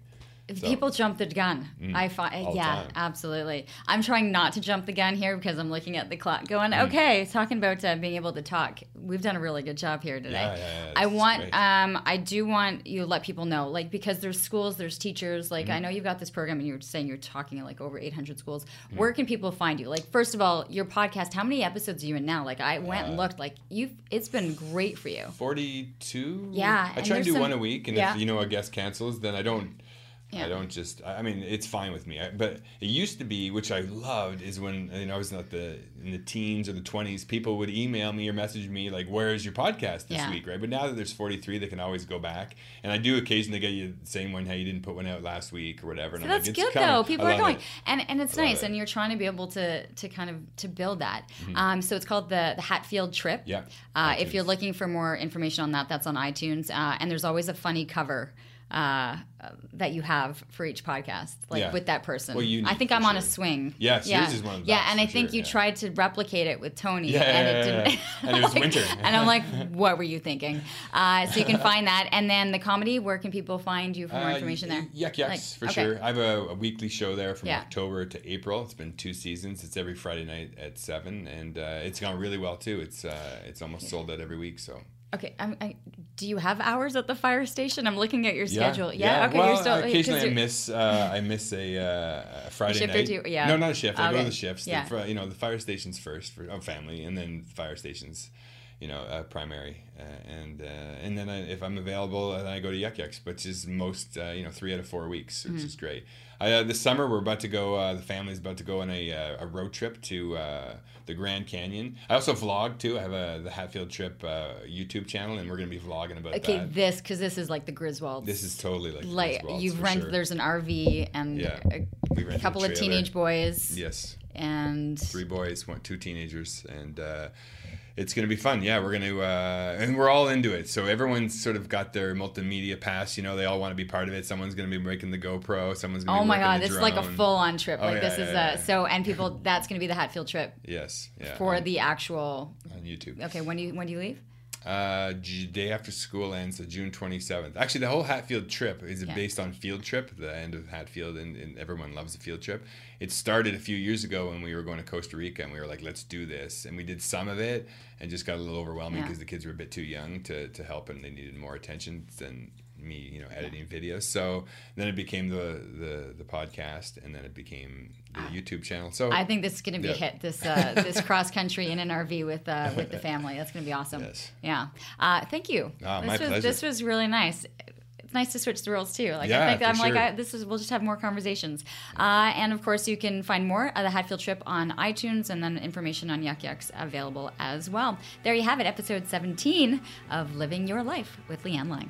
So, people jump the gun. Mm, I find, yeah, absolutely. I'm trying not to jump the gun here because I'm looking at the clock going, mm. okay, talking about uh, being able to talk. We've done a really good job here today. Yeah, yeah, yeah, I want, um, I do want you to let people know, like, because there's schools, there's teachers. Like, mm. I know you've got this program and you were saying you're talking at like over eight hundred schools. Mm. Where can people find you? Like, first of all, your podcast, how many episodes are you in now? Like, I went uh, and looked, like, you've, it's been great for you. forty-two? Yeah. I try to do some, one a week. And yeah. if, you know, a guest cancels, then I don't. Yeah. I don't just, I mean, it's fine with me. I, but it used to be, which I loved, is when, you know, I was in the, in the teens or the twenties, people would email me or message me, like, where is your podcast this yeah. week, right? But now that there's forty-three, they can always go back. And I do occasionally get you the same one, hey, you didn't put one out last week or whatever. And so I'm that's like, good, coming. though. People are going. It. And and it's nice. It. And you're trying to be able to to kind of to build that. Mm-hmm. Um, so it's called the, the Hatfield Trip. Yeah. Uh, if you're looking for more information on that, that's on iTunes. Uh, and there's always a funny cover. Uh, that you have for each podcast, like yeah. with that person. Well, I think I'm sure. on a swing. Yeah, so yeah. is one of yeah, and I think sure. you yeah. tried to replicate it with Tony, yeah, and yeah, it didn't. Yeah, yeah. And it was like, winter. And I'm like, what were you thinking? Uh, so you can find that, and then the comedy. Where can people find you for more uh, information there? Yuck Yucks, like, for okay. sure. I have a, a weekly show there from yeah. October to April. It's been two seasons. It's every Friday night at seven, and uh, it's gone really well too. It's uh, it's almost yeah. sold out every week. So. Okay, I'm, I, do you have hours at the fire station? I'm looking at your schedule. Yeah, yeah. okay. Well, you're still, occasionally I miss, uh, I miss a, uh, a Friday shift night. Or two, yeah. No, not a shift. Okay. I go to the shifts. Yeah. The, you know, the fire station's first for oh, family, and then fire station's, you know, uh, primary. Uh, and uh, and then I, if I'm available, then I go to Yuck Yucks, which is most, uh, you know, three out of four weeks, which mm-hmm. is great. I, uh, this summer, we're about to go, uh, the family's about to go on a, uh, a road trip to uh, the Grand Canyon. I also vlog, too. I have a, the Hatfield Trip uh, YouTube channel, and we're going to be vlogging about okay, that. Okay, this, because this is like the Griswolds. This is totally like, like Griswolds, you've rent, sure. There's an R V and yeah. a, a couple a of teenage boys. Yes. And... Three boys, one, two teenagers, and... Uh, It's going to be fun. Yeah, we're going to, uh, and we're all into it. So everyone's sort of got their multimedia pass. You know, they all want to be part of it. Someone's going to be making the GoPro. Someone's going to oh be my God, this drone. Is like a full-on trip. Oh, like yeah, this yeah, is yeah, a, yeah. so, and people, that's going to be the Hatfield trip. Yes. Yeah. For on, the actual. On YouTube. Okay, when do you, when do you leave? Uh, day after school ends, so June twenty-seventh. Actually, the whole Hatfield trip is yeah. based on Field Trip, the end of Hatfield, and, and everyone loves the Field Trip. It started a few years ago when we were going to Costa Rica, and we were like, let's do this. And we did some of it, and just got a little overwhelming because yeah. the kids were a bit too young to, to help, and they needed more attention than me, you know, editing yeah. videos. So then it became the, the, the podcast, and then it became the uh, YouTube channel. So I think this is going to be yeah. hit, this uh, this cross country in an R V with uh, with the family. That's going to be awesome. Yes. Yeah. Uh, thank you. Uh, this my was, pleasure. This was really nice. It's nice to switch the roles too. Like yeah, I think I'm sure. like I, this is we'll just have more conversations. Uh, and of course you can find more of the Hatfield Trip on iTunes, and then information on Yuck Yucks available as well. There you have it, episode seventeen of Living Your Life with Leanne Lang.